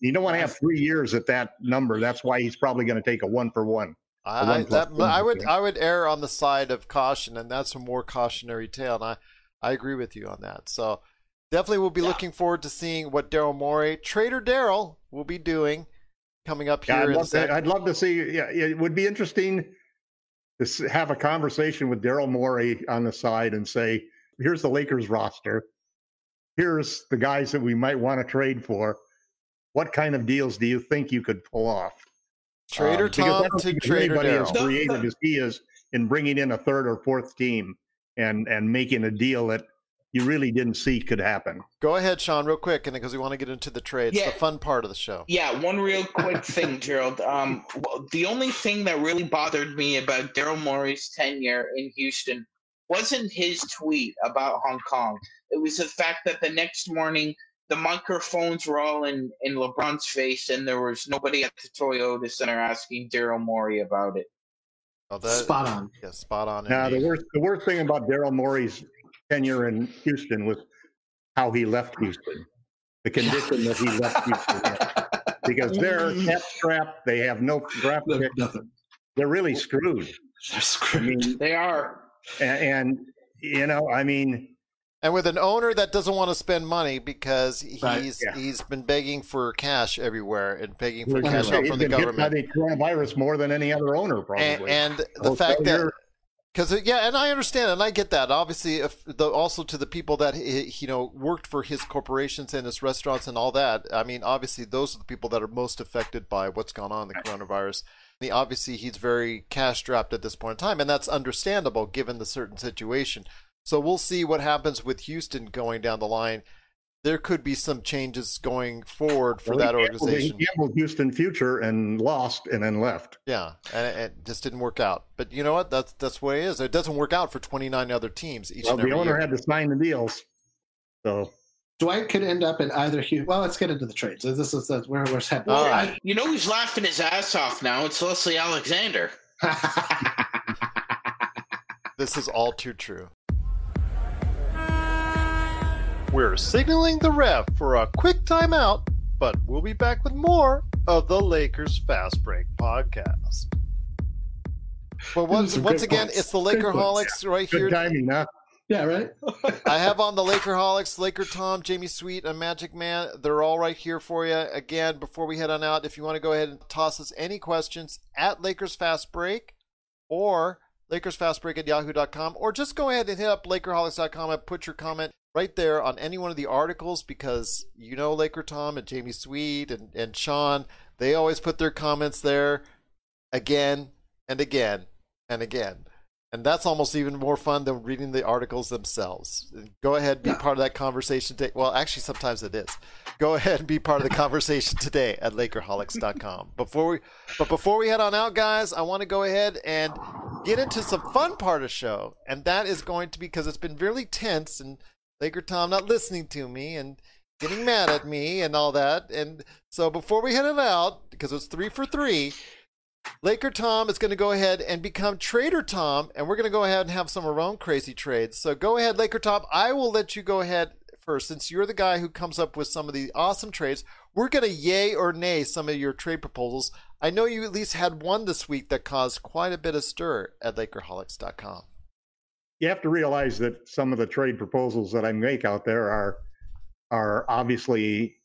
You don't want to have 3 years at that number. That's why he's probably going to take a 1-for-1. I would err on the side of caution, and that's a more cautionary tale, and I agree with you on that. So definitely we'll be looking forward to seeing what Daryl Morey, Trader Daryl, will be doing coming up here. I'd love to see. Yeah, it would be interesting to have a conversation with Daryl Morey on the side and say, here's the Lakers roster. Here's the guys that we might want to trade for. What kind of deals do you think you could pull off? Trader Tom to Trader Daryl. As creative as he is in bringing in a third or fourth team and making a deal that you really didn't see could happen. Go ahead, Sean, real quick, and because we want to get into the trades, the fun part of the show. Yeah, one real quick thing, Gerald. The only thing that really bothered me about Daryl Morey's tenure in Houston wasn't his tweet about Hong Kong. It was the fact that the next morning the microphones were all in LeBron's face, and there was nobody at the Toyota Center asking Daryl Morey about it. Oh, spot on. Yeah, spot on. Now, the worst thing about Daryl Morey's tenure in Houston was how he left Houston, the condition that he left Houston in. Because they're strapped. They have no draft pick. They're really screwed. They're screwed. They are. And, and with an owner that doesn't want to spend money because he's been begging for cash everywhere and begging for cash out from the government. He's been hit by the coronavirus more than any other owner, probably. And the fact that and I understand and I get that. Obviously, also to the people that worked for his corporations and his restaurants and all that. I mean, obviously, those are the people that are most affected by what's gone on in the coronavirus. Obviously, he's very cash-strapped at this point in time, and that's understandable given the certain situation. So we'll see what happens with Houston going down the line. There could be some changes going forward for that organization. They gambled Houston future and lost and then left. Yeah, and it just didn't work out. But you know what? That's what it is. It doesn't work out for 29 other teams each and every year. Well, the owner had to sign the deals. So Dwight could end up in either – well, let's get into the trades. This is where we're headed. All right. You know who's laughing his ass off now? It's Leslie Alexander. This is all too true. We're signaling the ref for a quick timeout, but we'll be back with more of the Lakers Fast Break podcast. But once again, it's the Lakerholics right here. Good timing, huh? Yeah, right? I have on the Lakerholics, Laker Tom, Jamie Sweet, and Magic Man. They're all right here for you. Again, before we head on out, if you want to go ahead and toss us any questions at Lakers Fast Break or LakersFastBreak@yahoo.com, or just go ahead and hit up Lakerholics.com and put your comment right there on any one of the articles, because you know Laker Tom and Jamie Sweet and Sean, they always put their comments there again and again and again. And that's almost even more fun than reading the articles themselves. Go ahead and be part of that conversation today. Well, actually, sometimes it is. Go ahead and be part of the conversation today at Lakerholics.com. Before we head on out, guys, I want to go ahead and get into some fun part of the show. And that is going to be, because it's been really tense and Laker Tom not listening to me and getting mad at me and all that. And so before we head on out, because it's 3 for 3, Laker Tom is going to go ahead and become Trader Tom, and we're going to go ahead and have some of our own crazy trades. So go ahead, Laker Tom. I will let you go ahead first, since you're the guy who comes up with some of the awesome trades. We're going to yay or nay some of your trade proposals. I know you at least had one this week that caused quite a bit of stir at Lakerholics.com. You have to realize that some of the trade proposals that I make out there are obviously,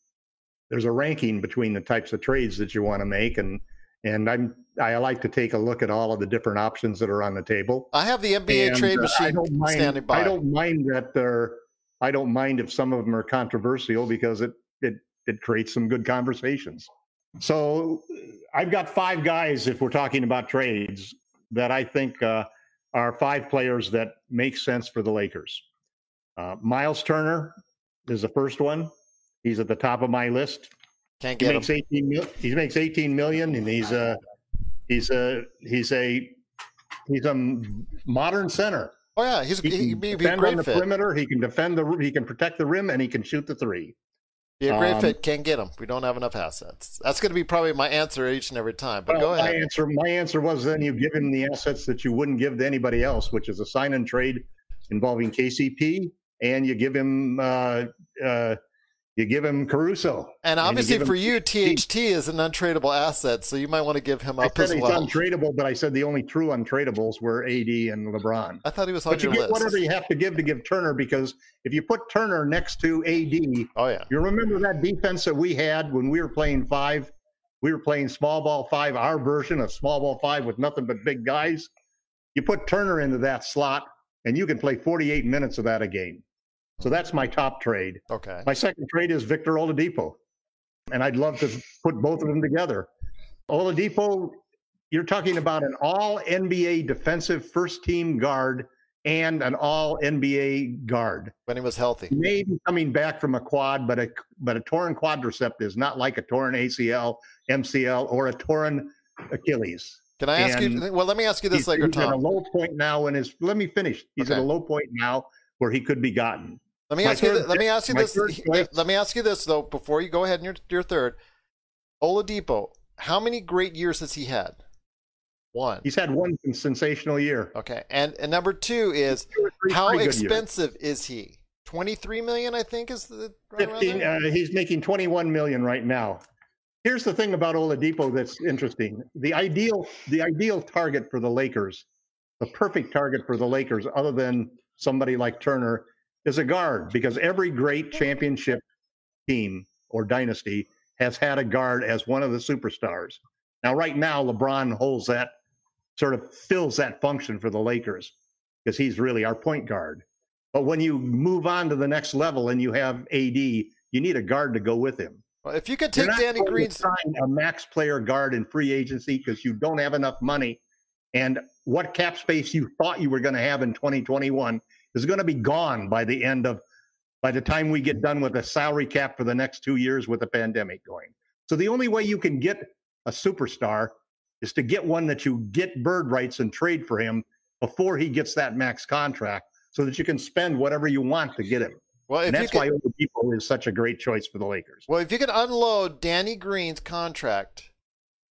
there's a ranking between the types of trades that you want to make, and I like to take a look at all of the different options that are on the table. I have the NBA trade machine standing by. I don't mind that they're, I don't mind if some of them are controversial, because it creates some good conversations. So I've got 5 guys, if we're talking about trades, that I think are 5 players that make sense for the Lakers. Miles Turner is the first one. He's at the top of my list. Can't get him. He makes $18 million, and he's a modern center. Oh yeah, he'd be a great fit. On the perimeter, he can defend the, he can protect the rim, and he can shoot the three. Be a great fit. Can't get him. We don't have enough assets. That's going to be probably my answer each and every time. But go ahead. My answer was, then you give him the assets that you wouldn't give to anybody else, which is a sign and trade involving KCP, and you give him. You give him Caruso. And obviously for you, THT is an untradeable asset, so you might want to give him up as well. I said he's untradeable, but I said the only true untradeables were AD and LeBron. I thought he was on your list. But you get whatever you have to give Turner, because if you put Turner next to AD, oh yeah, you remember that defense that we had when we were playing 5? We were playing small ball 5, our version of small ball 5 with nothing but big guys. You put Turner into that slot, and you can play 48 minutes of that a game. So that's my top trade. Okay. My second trade is Victor Oladipo, and I'd love to put both of them together. Oladipo, you're talking about an all-NBA defensive first-team guard and an all-NBA guard. When he was healthy. Maybe coming back from a quad, but a torn quadricep is not like a torn ACL, MCL, or a torn Achilles. Can I ask you – well, let me ask you this, Laker Tom. He's at a low point now in his – let me finish. He's at a low point now where he could be gotten. Let me ask you this though, before you go ahead and your third. Oladipo, how many great years has he had? One. He's had one sensational year. Okay. And number 2 is how expensive is he? $23 million, I think, is the right 15. He's making $21 million right now. Here's the thing about Oladipo that's interesting. The ideal target for the Lakers, the perfect target for the Lakers, other than somebody like Turner, is a guard, because every great championship team or dynasty has had a guard as one of the superstars. Now, right now, LeBron holds that, sort of fills that function for the Lakers, because he's really our point guard. But when you move on to the next level and you have AD, you need a guard to go with him. Well, if you could take Danny Green's sign a max player guard in free agency, because you don't have enough money, and what cap space you thought you were going to have in 2021 is going to be gone by the time we get done with the salary cap for the next 2 years with the pandemic going. So the only way you can get a superstar is to get one that you get bird rights and trade for him before he gets that max contract, so that you can spend whatever you want to get him. Well, and that's why Oladipo is such a great choice for the Lakers. Well, if you could unload Danny Green's contract,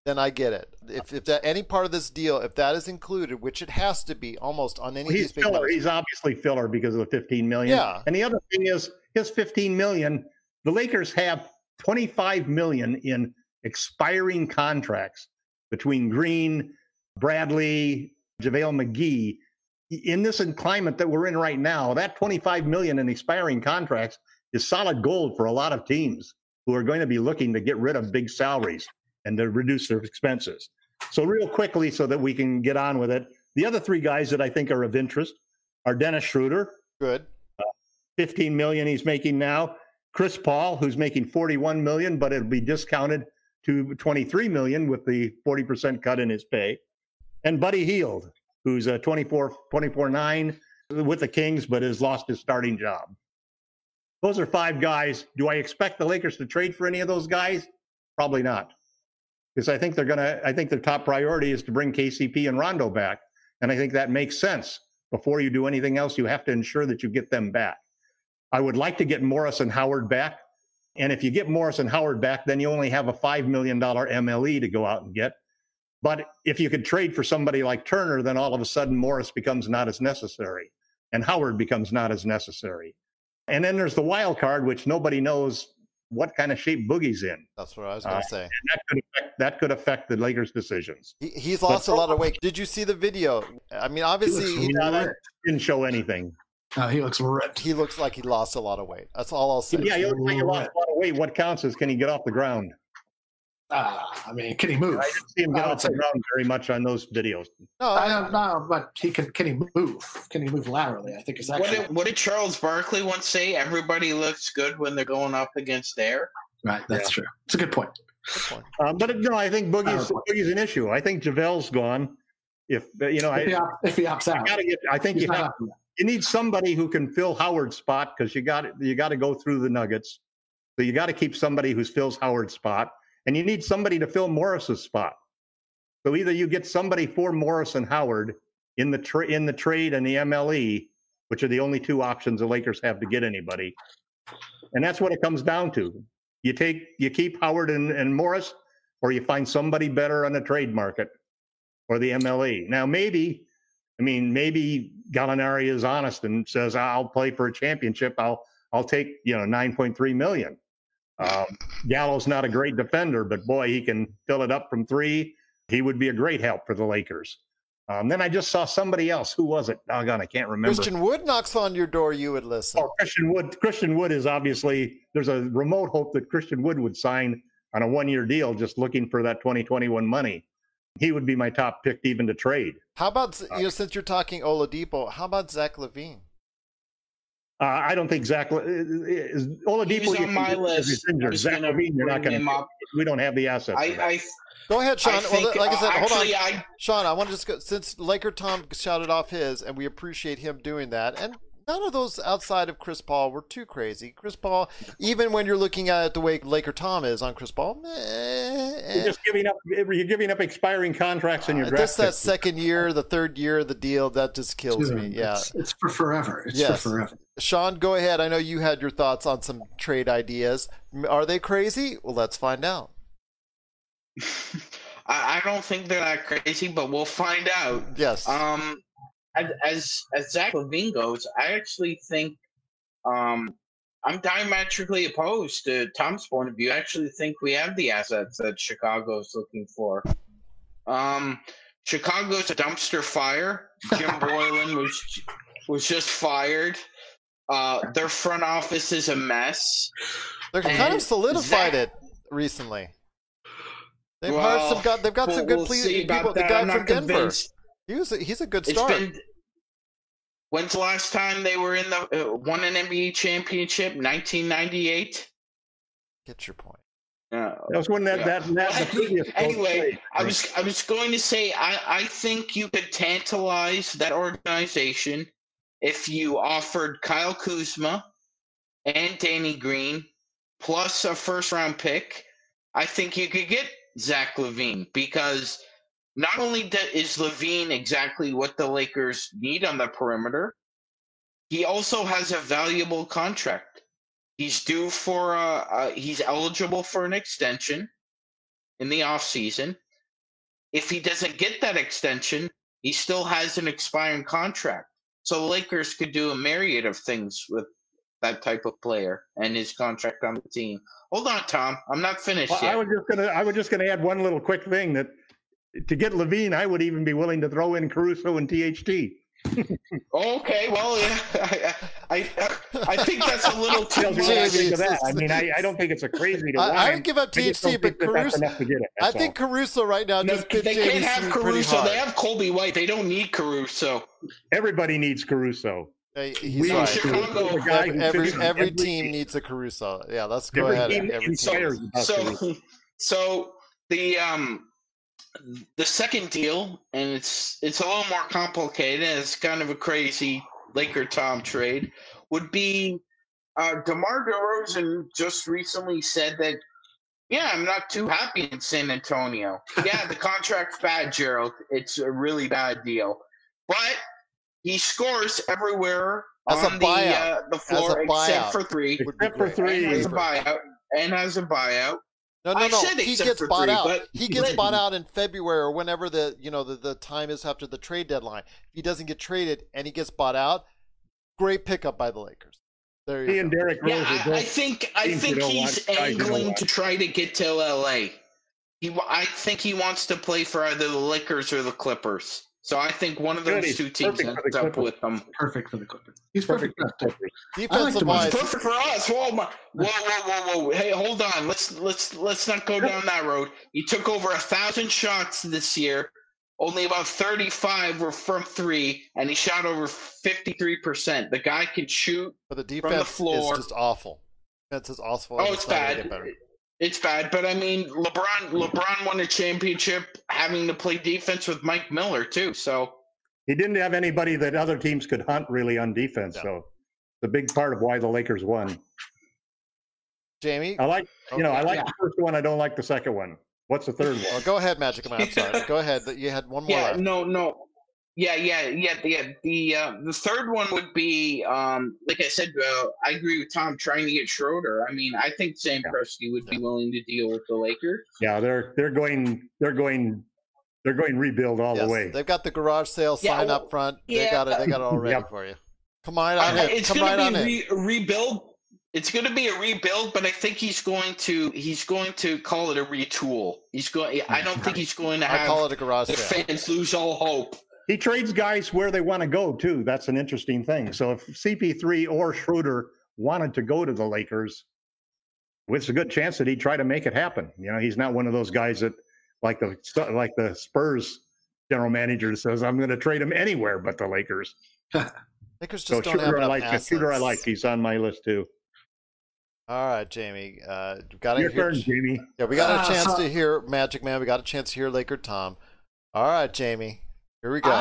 then I get it. If that, any part of this deal, if that is included, which it has to be almost on any of these big filler. He's obviously filler because of the $15 million. Yeah. And the other thing is, his $15 million, the Lakers have $25 million in expiring contracts between Green, Bradley, JaVale McGee. in this climate that we're in right now, that $25 million in expiring contracts is solid gold for a lot of teams who are going to be looking to get rid of big salaries and to reduce their expenses. So real quickly, so that we can get on with it, the other three guys that I think are of interest are Dennis Schroeder. Good. $15 million he's making now. Chris Paul, who's making $41 million, but it'll be discounted to $23 million with the 40% cut in his pay. And Buddy Hield, who's a 24-9 with the Kings, but has lost his starting job. Those are five guys. Do I expect the Lakers to trade for any of those guys? Probably not. Because I think they're going to, I think their top priority is to bring KCP and Rondo back. And I think that makes sense. Before you do anything else, you have to ensure that you get them back. I would like to get Morris and Howard back. And if you get Morris and Howard back, then you only have a $5 million MLE to go out and get. But if you could trade for somebody like Turner, then all of a sudden Morris becomes not as necessary and Howard becomes not as necessary. And then there's the wild card, which nobody knows what kind of shape Boogie's in. That's what I was going to say. That could affect the Lakers' decisions. He's lost a lot of weight. Did you see the video? I mean, obviously he didn't show anything. He looks ripped. He looks like he lost a lot of weight. That's all I'll say. Yeah, he looks like he lost a lot of weight. What counts is, can he get off the ground? I mean, can he move? I didn't see him get off the ground very much on those videos. No, I don't know, but can he move? Can he move laterally? I think it's actually... What did Charles Barkley once say? Everybody looks good when they're going up against air. Right, that's true. It's a good point. But I think Boogie's an issue. I think JaVale's gone. If he opts out. You need somebody who can fill Howard's spot, because you got to go through the Nuggets. So you got to keep somebody who fills Howard's spot, and you need somebody to fill Morris's spot. So either you get somebody for Morris and Howard in the trade and the MLE, which are the only two options the Lakers have to get anybody. And that's what it comes down to. You keep Howard and Morris, or you find somebody better on the trade market or the MLE. Now maybe Gallinari is honest and says, I'll play for a championship. I'll take, $9.3 million. Gallo's not a great defender, but boy, he can fill it up from three. He would be a great help for the Lakers. Then I just saw somebody else. Who was it? Doggone, I can't remember. Christian Wood knocks on your door, you would listen. Oh, Christian Wood is obviously, there's a remote hope that Christian Wood would sign on a one-year deal, just looking for that 2021 money. He would be my top pick even to trade. How about, since you're talking Oladipo, how about Zach LaVine? I don't think Zach is Oladipo on my list. Zach LaVine, you're not going to. We don't have the assets. Go ahead, Sean. Sean, I want to just go, since Laker Tom shouted off his, and we appreciate him doing that, and none of those outside of Chris Paul were too crazy. Chris Paul, even when you're looking at it the way Laker Tom is on Chris Paul, you're just giving up expiring contracts in your draft. Just that second year, the third year of the deal, that just kills me. Yeah, it's for forever. It's for forever. Sean, go ahead. I know you had your thoughts on some trade ideas. Are they crazy? Well, let's find out. I don't think they're that crazy, but we'll find out. Yes. As Zach LaVine goes, I actually think I'm diametrically opposed to Tom's point of view. I actually think we have the assets that Chicago's looking for. Chicago's a dumpster fire. Jim Boylan was just fired. Their front office is a mess. They're kind of solidified it recently. They've hired some. They've got some good people. The guy from Denver. He's a good start. When's the last time they were won an NBA championship? 1998. Get your point. That was when that. Anyway, I was going to say I think you could tantalize that organization if you offered Kyle Kuzma and Danny Green plus a first round pick. I think you could get Zach LaVine, because not only is LaVine exactly what the Lakers need on the perimeter, he also has a valuable contract. He's due for he's eligible for an extension in the offseason. If he doesn't get that extension, he still has an expiring contract. So Lakers could do a myriad of things with that type of player and his contract on the team. Hold on, Tom. I'm not finished yet. I was just gonna add one little quick thing that to get LaVine, I would even be willing to throw in Caruso and THT. Okay, well, yeah, I think that's a little too much. I mean, I don't think it's a crazy to win. I would give up THC, but Caruso. I think Caruso right now just pitches. They can't have Caruso. They have Kobe White. They don't need Caruso. Everybody needs Caruso. Every team needs a Caruso. Yeah, let's go ahead. So the second deal, and it's a little more complicated, and it's kind of a crazy Laker Tom trade, would be DeMar DeRozan just recently said that, yeah, I'm not too happy in San Antonio. Yeah, the contract's bad, Gerald. It's a really bad deal. But he scores everywhere on the floor except for three. Except for three. And has a buyout. No. He gets bought out. He gets bought out in February or whenever the time is after the trade deadline. If he doesn't get traded and he gets bought out, great pickup by the Lakers. There you go. And Derrick Rose. Yeah, I think he's angling to try to get to L.A. I think he wants to play for either the Lakers or the Clippers. So I think one of those two teams ends up with him. Perfect for the Clippers. He's perfect for the Clippers. Defensive-wise, perfect for us. Whoa! Hey, hold on. Let's not go down that road. He took over 1,000 shots this year. Only about 35 were from three, and he shot over 53%. The guy can shoot. But the defense from the floor is just awful. Defense is awful. Oh, it's bad. It's bad, but I mean, LeBron won a championship having to play defense with Mike Miller too. So he didn't have anybody that other teams could hunt really on defense. Yeah. So the big part of why the Lakers won. Jamie, I like the first one. I don't like the second one. What's the third one? Well, go ahead, Magic Man. I'm sorry. Go ahead. You had one more. Yeah. Left. No. Yeah. The third one would be, like I said, I agree with Tom trying to get Schroeder. I mean, I think Sam Presti would be willing to deal with the Lakers. Yeah, they're going rebuild all the way. They've got the garage sale sign up front. They got it all ready for you. Come on, rebuild. It's going to be a rebuild, but I think he's going to call it a retool. I don't think he's going to have the fans lose all hope. He trades guys where they want to go, too. That's an interesting thing. So if CP3 or Schroeder wanted to go to the Lakers, it's a good chance that he'd try to make it happen. You know, he's not one of those guys that, like the Spurs general manager says, I'm going to trade him anywhere but the Lakers. Lakers just don't have enough assets. Schroeder I like. He's on my list, too. All right, Jamie. Your turn, Jamie. Yeah, we got a chance to hear Magic Man. We got a chance to hear Laker Tom. All right, Jamie. Here we go.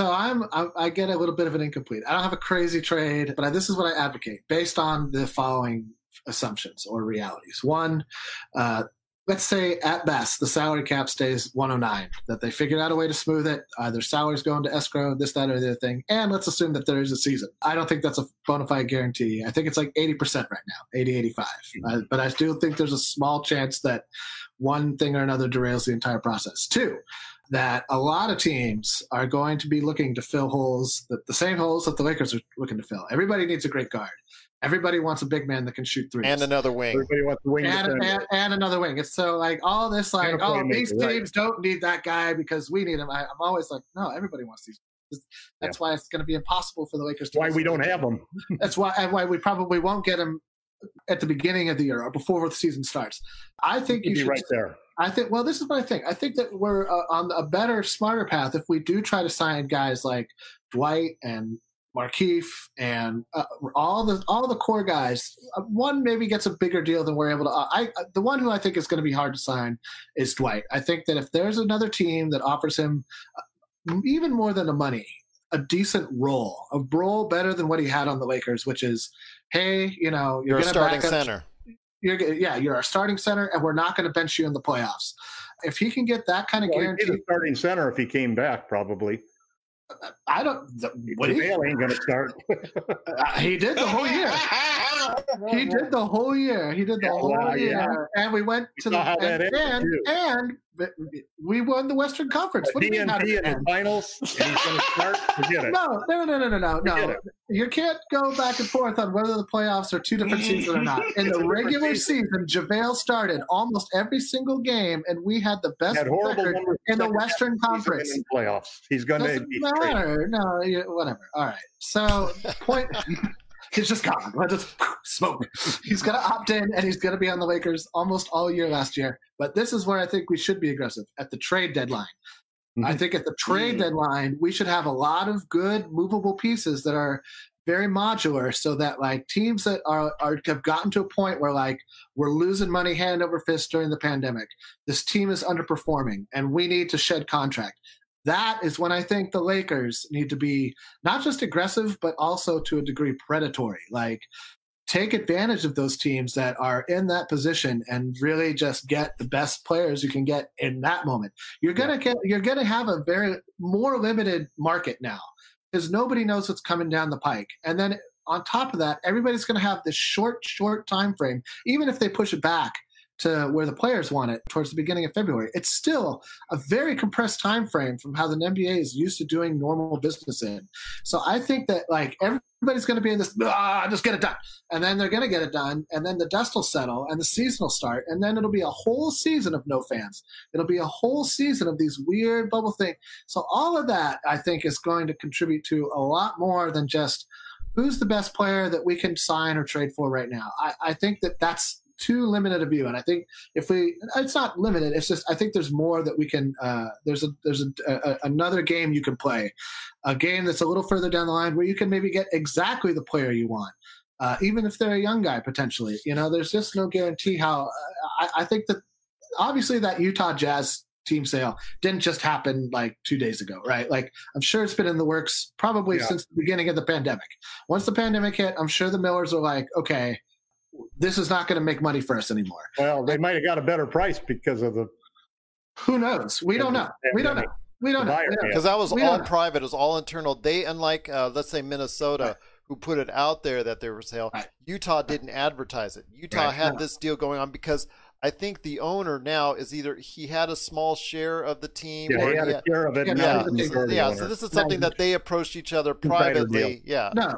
I get a little bit of an incomplete. I don't have a crazy trade, but this is what I advocate based on the following assumptions or realities. One, let's say at best the salary cap stays 109, that they figured out a way to smooth it. Either salaries go into escrow, this, that, or the other thing. And let's assume that there is a season. I don't think that's a bona fide guarantee. I think it's like 80% right now, 80-85. But I still think there's a small chance that one thing or another derails the entire process. Two, that a lot of teams are going to be looking to fill holes, the same holes that the Lakers are looking to fill. Everybody needs a great guard. Everybody wants a big man that can shoot threes. And another wing. Everybody wants a wing. And another wing. It's so like all this, like, these teams don't need that guy because we need him. I'm always like, no, everybody wants these. That's why it's going to be impossible for the Lakers to. Why we don't have them. That's why we probably won't get him at the beginning of the year or before the season starts. I think you should be right there. This is what I think. I think that we're on a better, smarter path if we do try to sign guys like Dwight and Markieff and all the core guys. One maybe gets a bigger deal than we're able to. The one who I think is going to be hard to sign is Dwight. I think that if there's another team that offers him even more than the money, a decent role, a role better than what he had on the Lakers, which is, hey, you're a starting center. You're our starting center, and we're not going to bench you in the playoffs. If he can get that kind of guarantee, he'd be a starting center if he came back, probably. JaVale ain't going to start. He did the whole year. He did the whole year. He did the whole year. Yeah. And we went to and we won the Western Conference. What do you mean? In the finals. And he's going to start. Forget it. No. You can't go back and forth on whether the playoffs are two different seasons or not. In the regular season, JaVale started almost every single game, and we had the best record in the Western Conference. In the playoffs. He's going to be straight. No, whatever. All right. So, point. He's just gone. Let's just smoke. He's going to opt in, and he's going to be on the Lakers almost all year last year. But this is where I think we should be aggressive, at the trade deadline. Mm-hmm. I think at the trade deadline, we should have a lot of good movable pieces that are very modular, so that like teams that are have gotten to a point where like we're losing money hand over fist during the pandemic. This team is underperforming, and we need to shed contract. That is when I think the Lakers need to be not just aggressive, but also to a degree predatory. Like, take advantage of those teams that are in that position and really just get the best players you can get in that moment. You're gonna you're gonna have a very more limited market now because nobody knows what's coming down the pike. And then on top of that, everybody's gonna have this short time frame, even if they push it back to where the players want it towards the beginning of February. It's still a very compressed time frame from how the NBA is used to doing normal business in. So I think that like everybody's going to be in this, just get it done. And then they're going to get it done. And then the dust will settle and the season will start. And then it'll be a whole season of no fans. It'll be a whole season of these weird bubble thing. So all of that I think is going to contribute to a lot more than just who's the best player that we can sign or trade for right now. I think that that's too limited a view, and I think it's not limited. It's just I think there's more that we can. There's another game you can play, a game that's a little further down the line where you can maybe get exactly the player you want, even if they're a young guy potentially. You know, there's just no guarantee how. I think that obviously that Utah Jazz team sale didn't just happen like 2 days ago, right? Like I'm sure it's been in the works probably since the beginning of the pandemic. Once the pandemic hit, I'm sure the Millers are like, okay, this is not going to make money for us anymore. Well, they might have got a better price because of the. Who knows? We don't know. We don't know. Because that was all private. It was all internal. They, unlike, let's say, Minnesota, who put it out there that they were for sale, Utah didn't advertise it. Utah had this deal going on because I think the owner now is either he had a small share of the team. Yeah, he had a share of it. So this is something that they approached each other privately. Yeah. No,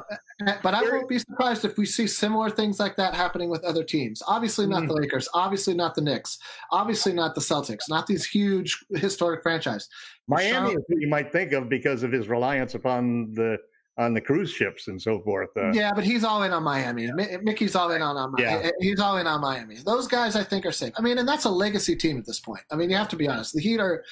but I won't be surprised if we see similar things like that happening with other teams. Obviously not the Lakers. Obviously not the Knicks. Obviously not the Celtics. Not these huge historic franchises. Miami is what you might think of because of his reliance upon the – on the cruise ships and so forth. Yeah, but he's all in on Miami. Mickey's all in on Miami. Yeah. He's all in on Miami. Those guys, I think, are safe. I mean, and that's a legacy team at this point. I mean, you have to be honest. The Heat are,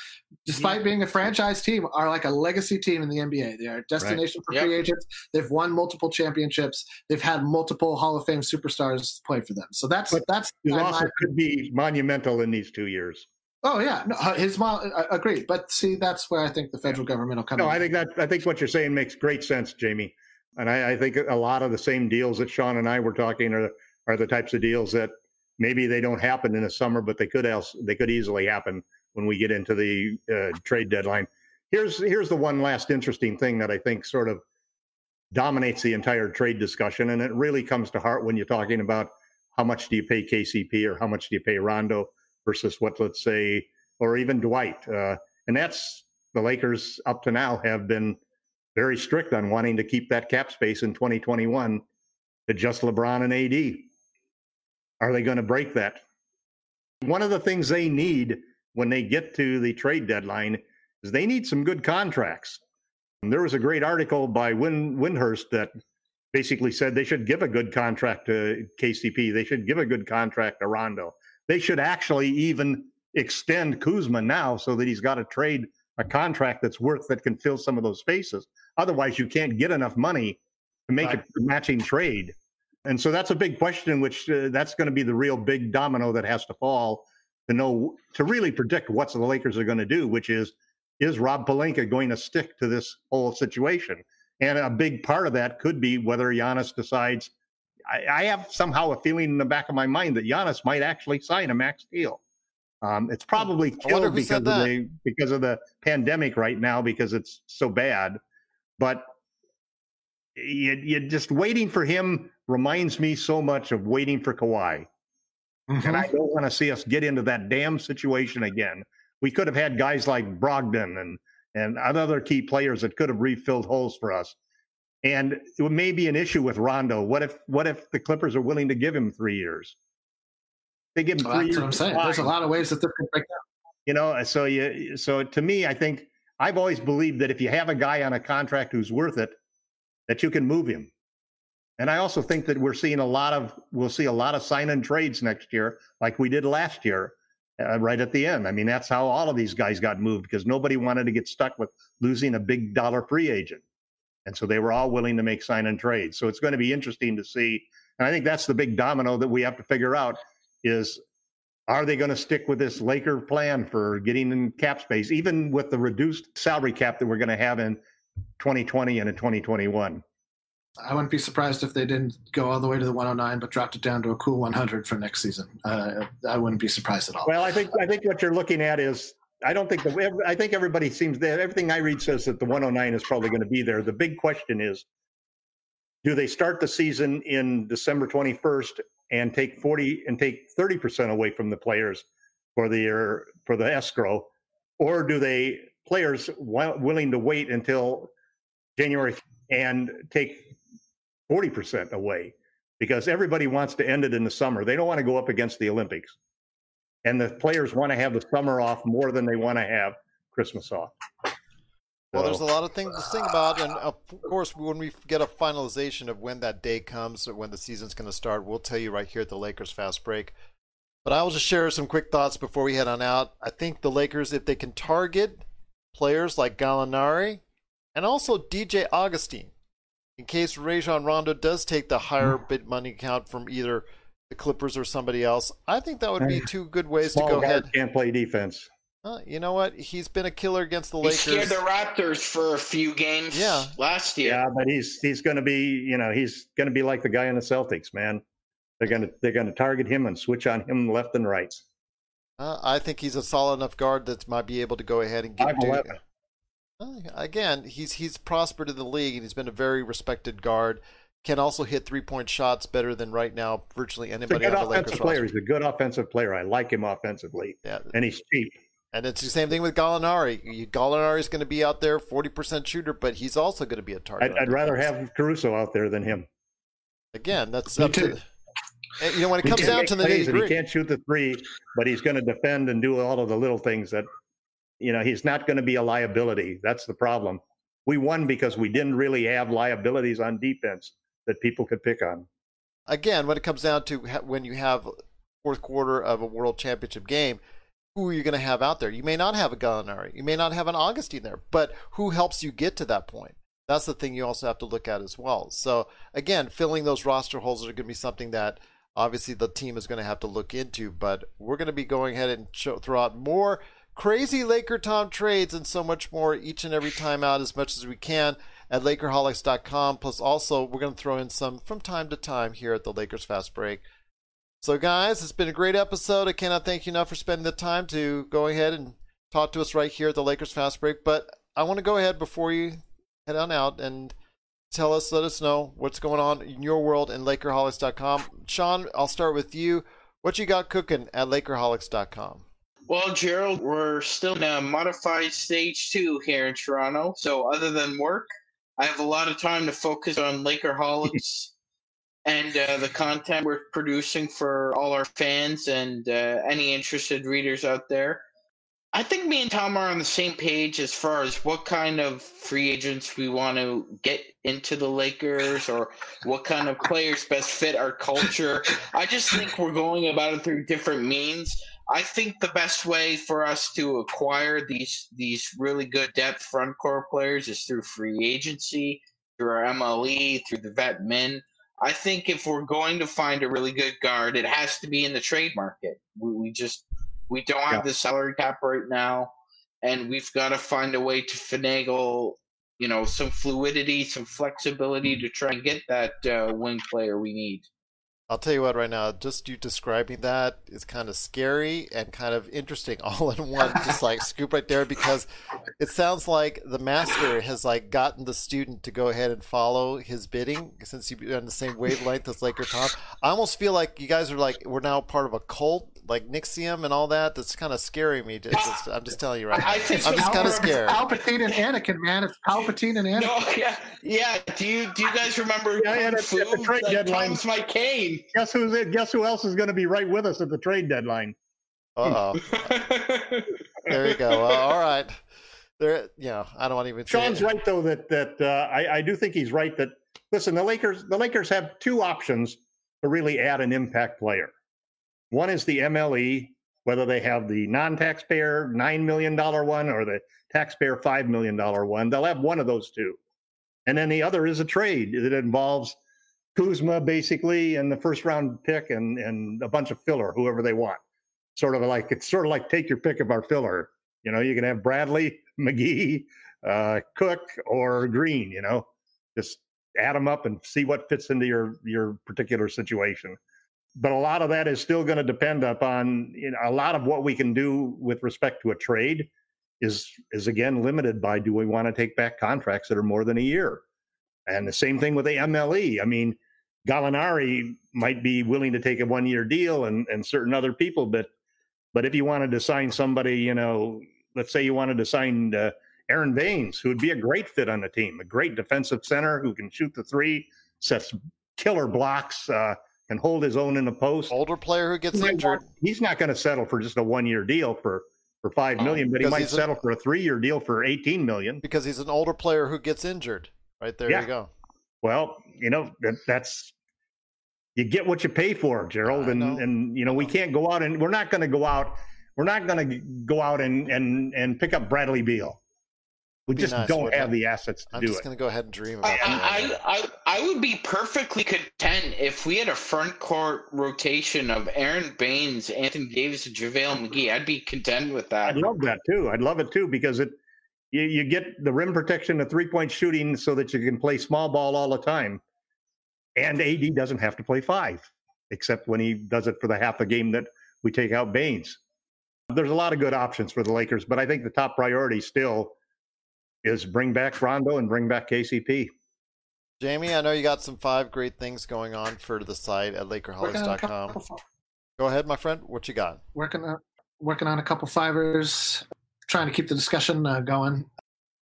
despite being a franchise team, are like a legacy team in the NBA. They are a destination for free agents. They've won multiple championships. They've had multiple Hall of Fame superstars play for them. So that's the loss could be monumental in these 2 years. Oh yeah, no, his mom agreed. But see, that's where I think the federal government will come. No, in. I think what you're saying makes great sense, Jamie. And I think a lot of the same deals that Sean and I were talking are the types of deals that maybe they don't happen in the summer, but they could easily happen when we get into the trade deadline. Here's the one last interesting thing that I think sort of dominates the entire trade discussion, and it really comes to heart when you're talking about how much do you pay KCP or how much do you pay Rondo versus what, let's say, or even Dwight. And that's the Lakers up to now have been very strict on wanting to keep that cap space in 2021 to just LeBron and AD. Are they going to break that? One of the things they need when they get to the trade deadline is they need some good contracts. And there was a great article by Windhurst that basically said they should give a good contract to KCP. They should give a good contract to Rondo. They should actually even extend Kuzma now so that he's got to trade a contract that's worth that can fill some of those spaces. Otherwise, you can't get enough money to make a matching trade. And so that's a big question, which that's going to be the real big domino that has to fall to know to really predict what the Lakers are going to do, which is Rob Pelinka going to stick to this whole situation? And a big part of that could be whether Giannis decides. I have somehow a feeling in the back of my mind that Giannis might actually sign a max deal. It's probably killed because of the pandemic right now because it's so bad. But you're just waiting for him reminds me so much of waiting for Kawhi. Mm-hmm. And I don't want to see us get into that damn situation again. We could have had guys like Brogdon and other key players that could have refilled holes for us. And it may be an issue with Rondo. What if the Clippers are willing to give him 3 years? They give him 3 years. That's what I'm saying. There's a lot of ways that this could break down. You know, so to me, I think I've always believed that if you have a guy on a contract who's worth it, that you can move him. And I also think that we'll see a lot of sign and trades next year, like we did last year, right at the end. I mean, that's how all of these guys got moved, because nobody wanted to get stuck with losing a big dollar free agent. And so they were all willing to make sign and trades. So it's going to be interesting to see. And I think that's the big domino that we have to figure out is, are they going to stick with this Laker plan for getting in cap space, even with the reduced salary cap that we're going to have in 2020 and in 2021? I wouldn't be surprised if they didn't go all the way to the 109, but dropped it down to a cool 100 for next season. I wouldn't be surprised at all. Well, I think what you're looking at is, I think everybody seems that everything I read says that the 109 is probably going to be there. The big question is, do they start the season in December 21st and take 30% away from the players for the escrow, or do they players willing to wait until January and take 40% away? Because everybody wants to end it in the summer. They don't want to go up against the Olympics. And the players want to have the summer off more than they want to have Christmas off. Well, there's a lot of things to think about. And, of course, when we get a finalization of when that day comes, or when the season's going to start, we'll tell you right here at the Lakers Fast Break. But I will just share some quick thoughts before we head on out. I think the Lakers, if they can target players like Gallinari and also DJ Augustine, in case Rajon Rondo does take the higher bid money count from either the Clippers or somebody else, I think that would be two good ways to go ahead. Can't play defense. You know what? He's been a killer against the Lakers. He scared the Raptors for a few games last year. Yeah, but he's going to be, you know, he's going to be like the guy in the Celtics, man. They're going to target him and switch on him left and right. I think he's a solid enough guard that might be able to go ahead and get him. Again, he's prospered in the league and he's been a very respected guard. Can also hit three-point shots better than right now virtually anybody on the Lakers roster. He's a good offensive player. I like him offensively. Yeah. And he's cheap. And it's the same thing with Gallinari. Gallinari's going to be out there, 40% shooter, but he's also going to be a target. I'd rather have Caruso out there than him. Again, that's up to – you know, when it comes down to the nitty-gritty. He can't shoot the three, but he's going to defend and do all of the little things that – you know, he's not going to be a liability. That's the problem. We won because we didn't really have liabilities on defense that people could pick on. Again, when it comes down to when you have fourth quarter of a world championship game, who are you going to have out there? You may not have a Gallinari. You may not have an Augustine there, but who helps you get to that point? That's the thing you also have to look at as well. So again, filling those roster holes are going to be something that obviously the team is going to have to look into, but we're going to be going ahead and throw out more crazy Laker Tom trades and so much more each and every time out as much as we can at Lakerholics.com. Plus also we're going to throw in some from time to time here at the Lakers Fast Break. So guys, it's been a great episode. I cannot thank you enough for spending the time to go ahead and talk to us right here at the Lakers Fast Break. But I want to go ahead before you head on out and let us know what's going on in your world in Lakerholics.com. Sean, I'll start with you. What you got cooking at Lakerholics.com? Well, Gerald, we're still in a modified stage 2 here in Toronto. So other than work, I have a lot of time to focus on Lakerholics and the content we're producing for all our fans and any interested readers out there. I think me and Tom are on the same page as far as what kind of free agents we want to get into the Lakers or what kind of players best fit our culture. I just think we're going about it through different means. I think the best way for us to acquire these really good depth front court players is through free agency, through our MLE, through the vet men. I think if we're going to find a really good guard, it has to be in the trade market. We don't have the salary cap right now, and we've got to find a way to finagle, you know, some fluidity, some flexibility to try and get that wing player we need. I'll tell you what, right now, just you describing that is kind of scary and kind of interesting all in one, just like scoop right there, because it sounds like the master has like gotten the student to go ahead and follow his bidding, since you're on the same wavelength as Laker Tom. I almost feel like you guys are like, we're now part of a cult, like Nixium and all that. That's kind of scaring me. I'm just telling you right now. I'm just kind of scared. Palpatine and Anakin, man. It's Palpatine and Anakin. No, yeah, yeah. Do you guys remember? Yeah, the trade deadline. Tom's my cane. Guess who else is going to be right with us at the trade deadline? There you go. All right. There. You know, I don't want to even. Sean's right though. I do think he's right. That listen, the Lakers have two options to really add an impact player. One is the MLE, whether they have the non-taxpayer $9 million one or the taxpayer $5 million one. They'll have one of those two. And then the other is a trade that involves Kuzma, basically, and the first-round pick and a bunch of filler, whoever they want. It's sort of like take your pick of our filler. You know, you can have Bradley, McGee, Cook, or Green, you know. Just add them up and see what fits into your particular situation. But a lot of that is still going to depend upon, you know, a lot of what we can do with respect to a trade is again limited by, do we want to take back contracts that are more than a year? And the same thing with the MLE. I mean, Gallinari might be willing to take a one-year deal and certain other people, but if you wanted to sign somebody, you know, let's say you wanted to sign Aaron Baines, who would be a great fit on the team, a great defensive center who can shoot the three, sets killer blocks, and hold his own in the post. Older player who gets injured. He's not going to settle for just a one-year deal for $5 million, but he might settle for a three-year deal for $18 million. Because he's an older player who gets injured. Right there, yeah. You go. Well, you know, that's you get what you pay for, Gerald. And you know, we can't go out and we're not going to go out and pick up Bradley Beal. We just don't have the assets to do it. I'm just going to go ahead and dream about it. I would be perfectly content if we had a front court rotation of Aaron Baines, Anthony Davis, and JaVale McGee. I'd be content with that. I'd love that too. I'd love it too, because you get the rim protection, the three-point shooting, so that you can play small ball all the time. And AD doesn't have to play five, except when he does it for the half a game that we take out Baines. There's a lot of good options for the Lakers, but I think the top priority still is bring back Rondo and bring back KCP. Jamie, I know you got some five great things going on for the site at LakerHolics.com. Go ahead, my friend. What you got? Working on a couple fivers, trying to keep the discussion going.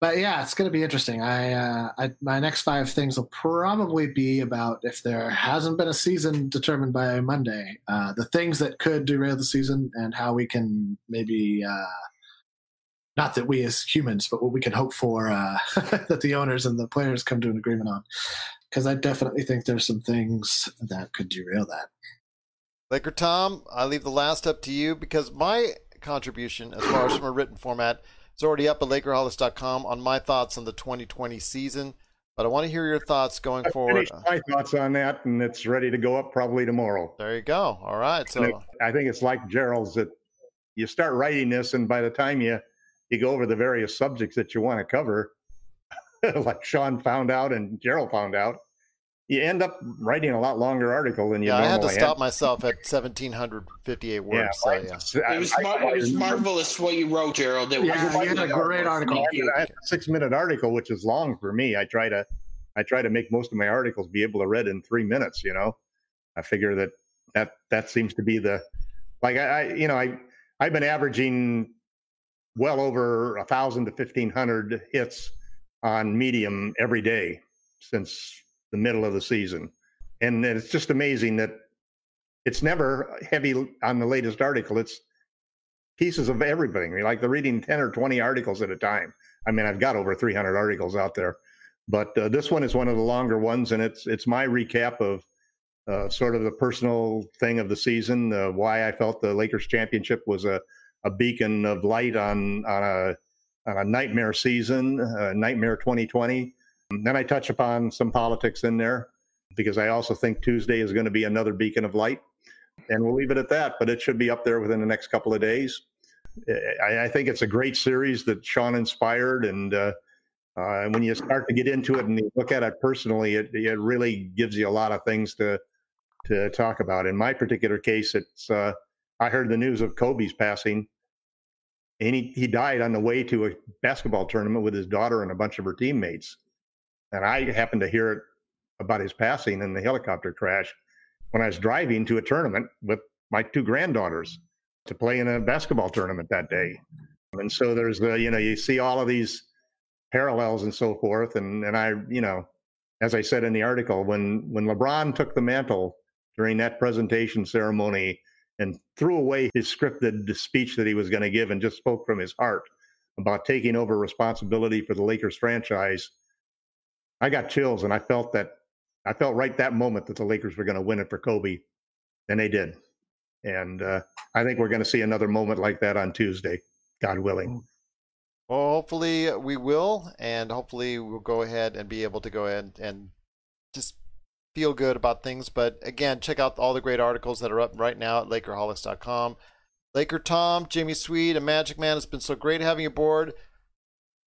But yeah, it's going to be interesting. My next five things will probably be about, if there hasn't been a season determined by Monday, the things that could derail the season and how we can maybe not that we as humans, but what we can hope for that the owners and the players come to an agreement on. Because I definitely think there's some things that could derail that. Laker Tom, I leave the last up to you, because my contribution, as far as from a written format, is already up at LakerHolics.com on my thoughts on the 2020 season. But I want to hear your thoughts going forward. My thoughts on that, and it's ready to go up probably tomorrow. There you go. All right. So I think it's like Gerald's, that you start writing this, and by the time you go over the various subjects that you want to cover, like Sean found out and Gerald found out, you end up writing a lot longer article than you normally have. I had to stop myself at 1,758 words. Yeah, so, yeah. It was marvelous what you wrote, Gerald. You had a great article. I had a 6-minute article, which is long for me. I try to make most of my articles be able to read in 3 minutes. You know, I figure that seems to be the, like, I've been averaging well over 1,000 to 1,500 hits on Medium every day since the middle of the season. And it's just amazing that it's never heavy on the latest article. It's pieces of everything. Like, they're reading 10 or 20 articles at a time. I mean, I've got over 300 articles out there, but this one is one of the longer ones. And it's my recap of sort of the personal thing of the season, why I felt the Lakers championship was a beacon of light on a nightmare season, nightmare 2020. And then I touch upon some politics in there, because I also think Tuesday is going to be another beacon of light. And we'll leave it at that, but it should be up there within the next couple of days. I think it's a great series that Sean inspired. And when you start to get into it and you look at it personally, it really gives you a lot of things to to talk about. In my particular case, it's I heard the news of Kobe's passing, and he died on the way to a basketball tournament with his daughter and a bunch of her teammates. And I happened to hear it about his passing in the helicopter crash when I was driving to a tournament with my two granddaughters to play in a basketball tournament that day. And so there's the, you know, you see all of these parallels and so forth. And I, you know, as I said in the article, when LeBron took the mantle during that presentation ceremony and threw away his scripted speech that he was going to give and just spoke from his heart about taking over responsibility for the Lakers franchise, I got chills, and I felt right that moment that the Lakers were going to win it for Kobe, and they did. And I think we're going to see another moment like that on Tuesday, God willing. Well, hopefully we will, and hopefully we'll go ahead and be able to go ahead and just feel good about things. But again, check out all the great articles that are up right now at Lakerholics.com. Laker Tom, Jamie Sweet, and Magic Man, it's been so great having you aboard.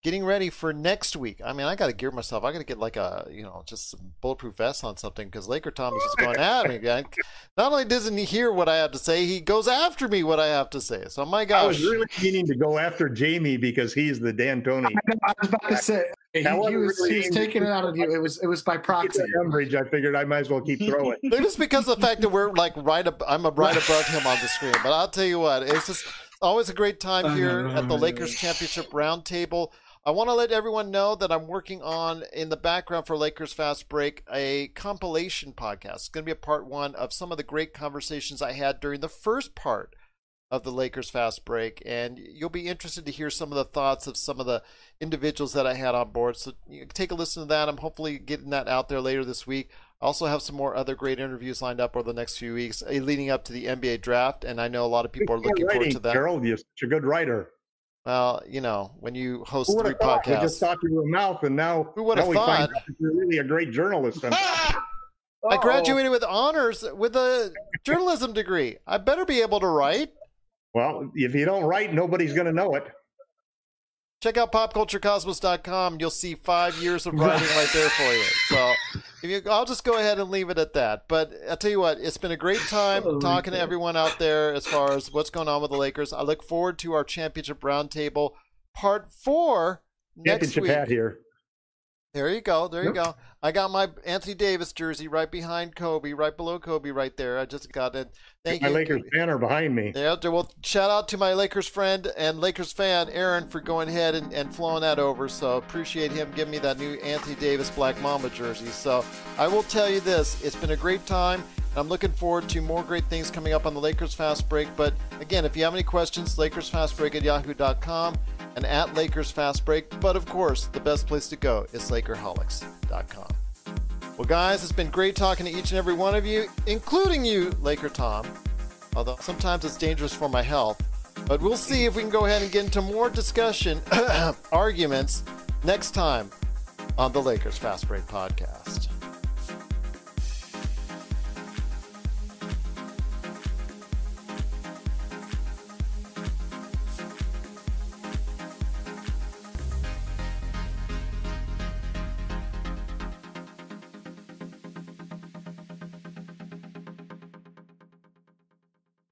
Getting ready for next week. I mean, I got to gear myself. I got to get like a, you know, just a bulletproof vest on something, because Laker Tom is just going at me. Not only doesn't he hear what I have to say, he goes after me what I have to say. So, my gosh. I was really meaning to go after Jamie because he's the D'Antoni. I was about to say, he was taking it out of you. It was by proxy. I figured I might as well keep throwing. Just because of the fact that we're like I'm right above him on the screen. But I'll tell you what, it's just always a great time here at the Lakers Championship Roundtable. I want to let everyone know that I'm working on, in the background for Lakers Fast Break, a compilation podcast. It's going to be a part one of some of the great conversations I had during the first part of the Lakers Fast Break. And you'll be interested to hear some of the thoughts of some of the individuals that I had on board. So take a listen to that. I'm hopefully getting that out there later this week. I also have some more other great interviews lined up over the next few weeks leading up to the NBA draft. And I know a lot of people are looking forward to that. Gerald, you're such a good writer. Well, you know, when you host three podcasts, we just talked in your mouth, and now we find out you're really a great journalist. I graduated with honors with a journalism degree. I better be able to write. Well, if you don't write, nobody's going to know it. Check out popculturecosmos.com. You'll see 5 years of writing right there for you. So I'll just go ahead and leave it at that. But I'll tell you what, it's been a great time talking to everyone out there as far as what's going on with the Lakers. I look forward to our Championship Roundtable Part 4 next week. Hat here. There you go. There you go. I got my Anthony Davis jersey right behind Kobe, right below Kobe right there. I just got it. Thank you. My Lakers banner behind me. Yeah, well, shout out to my Lakers friend and Lakers fan, Aaron, for going ahead and flowing that over. So appreciate him giving me that new Anthony Davis Black Mamba jersey. So I will tell you this. It's been a great time, and I'm looking forward to more great things coming up on the Lakers Fast Break. But, again, if you have any questions, LakersFastBreak@yahoo.com. and at Lakers Fast Break. But of course, the best place to go is Lakerholics.com. Well, guys, it's been great talking to each and every one of you, including you, Laker Tom, although sometimes it's dangerous for my health. But we'll see if we can go ahead and get into more discussion, arguments, next time on the Lakers Fast Break podcast.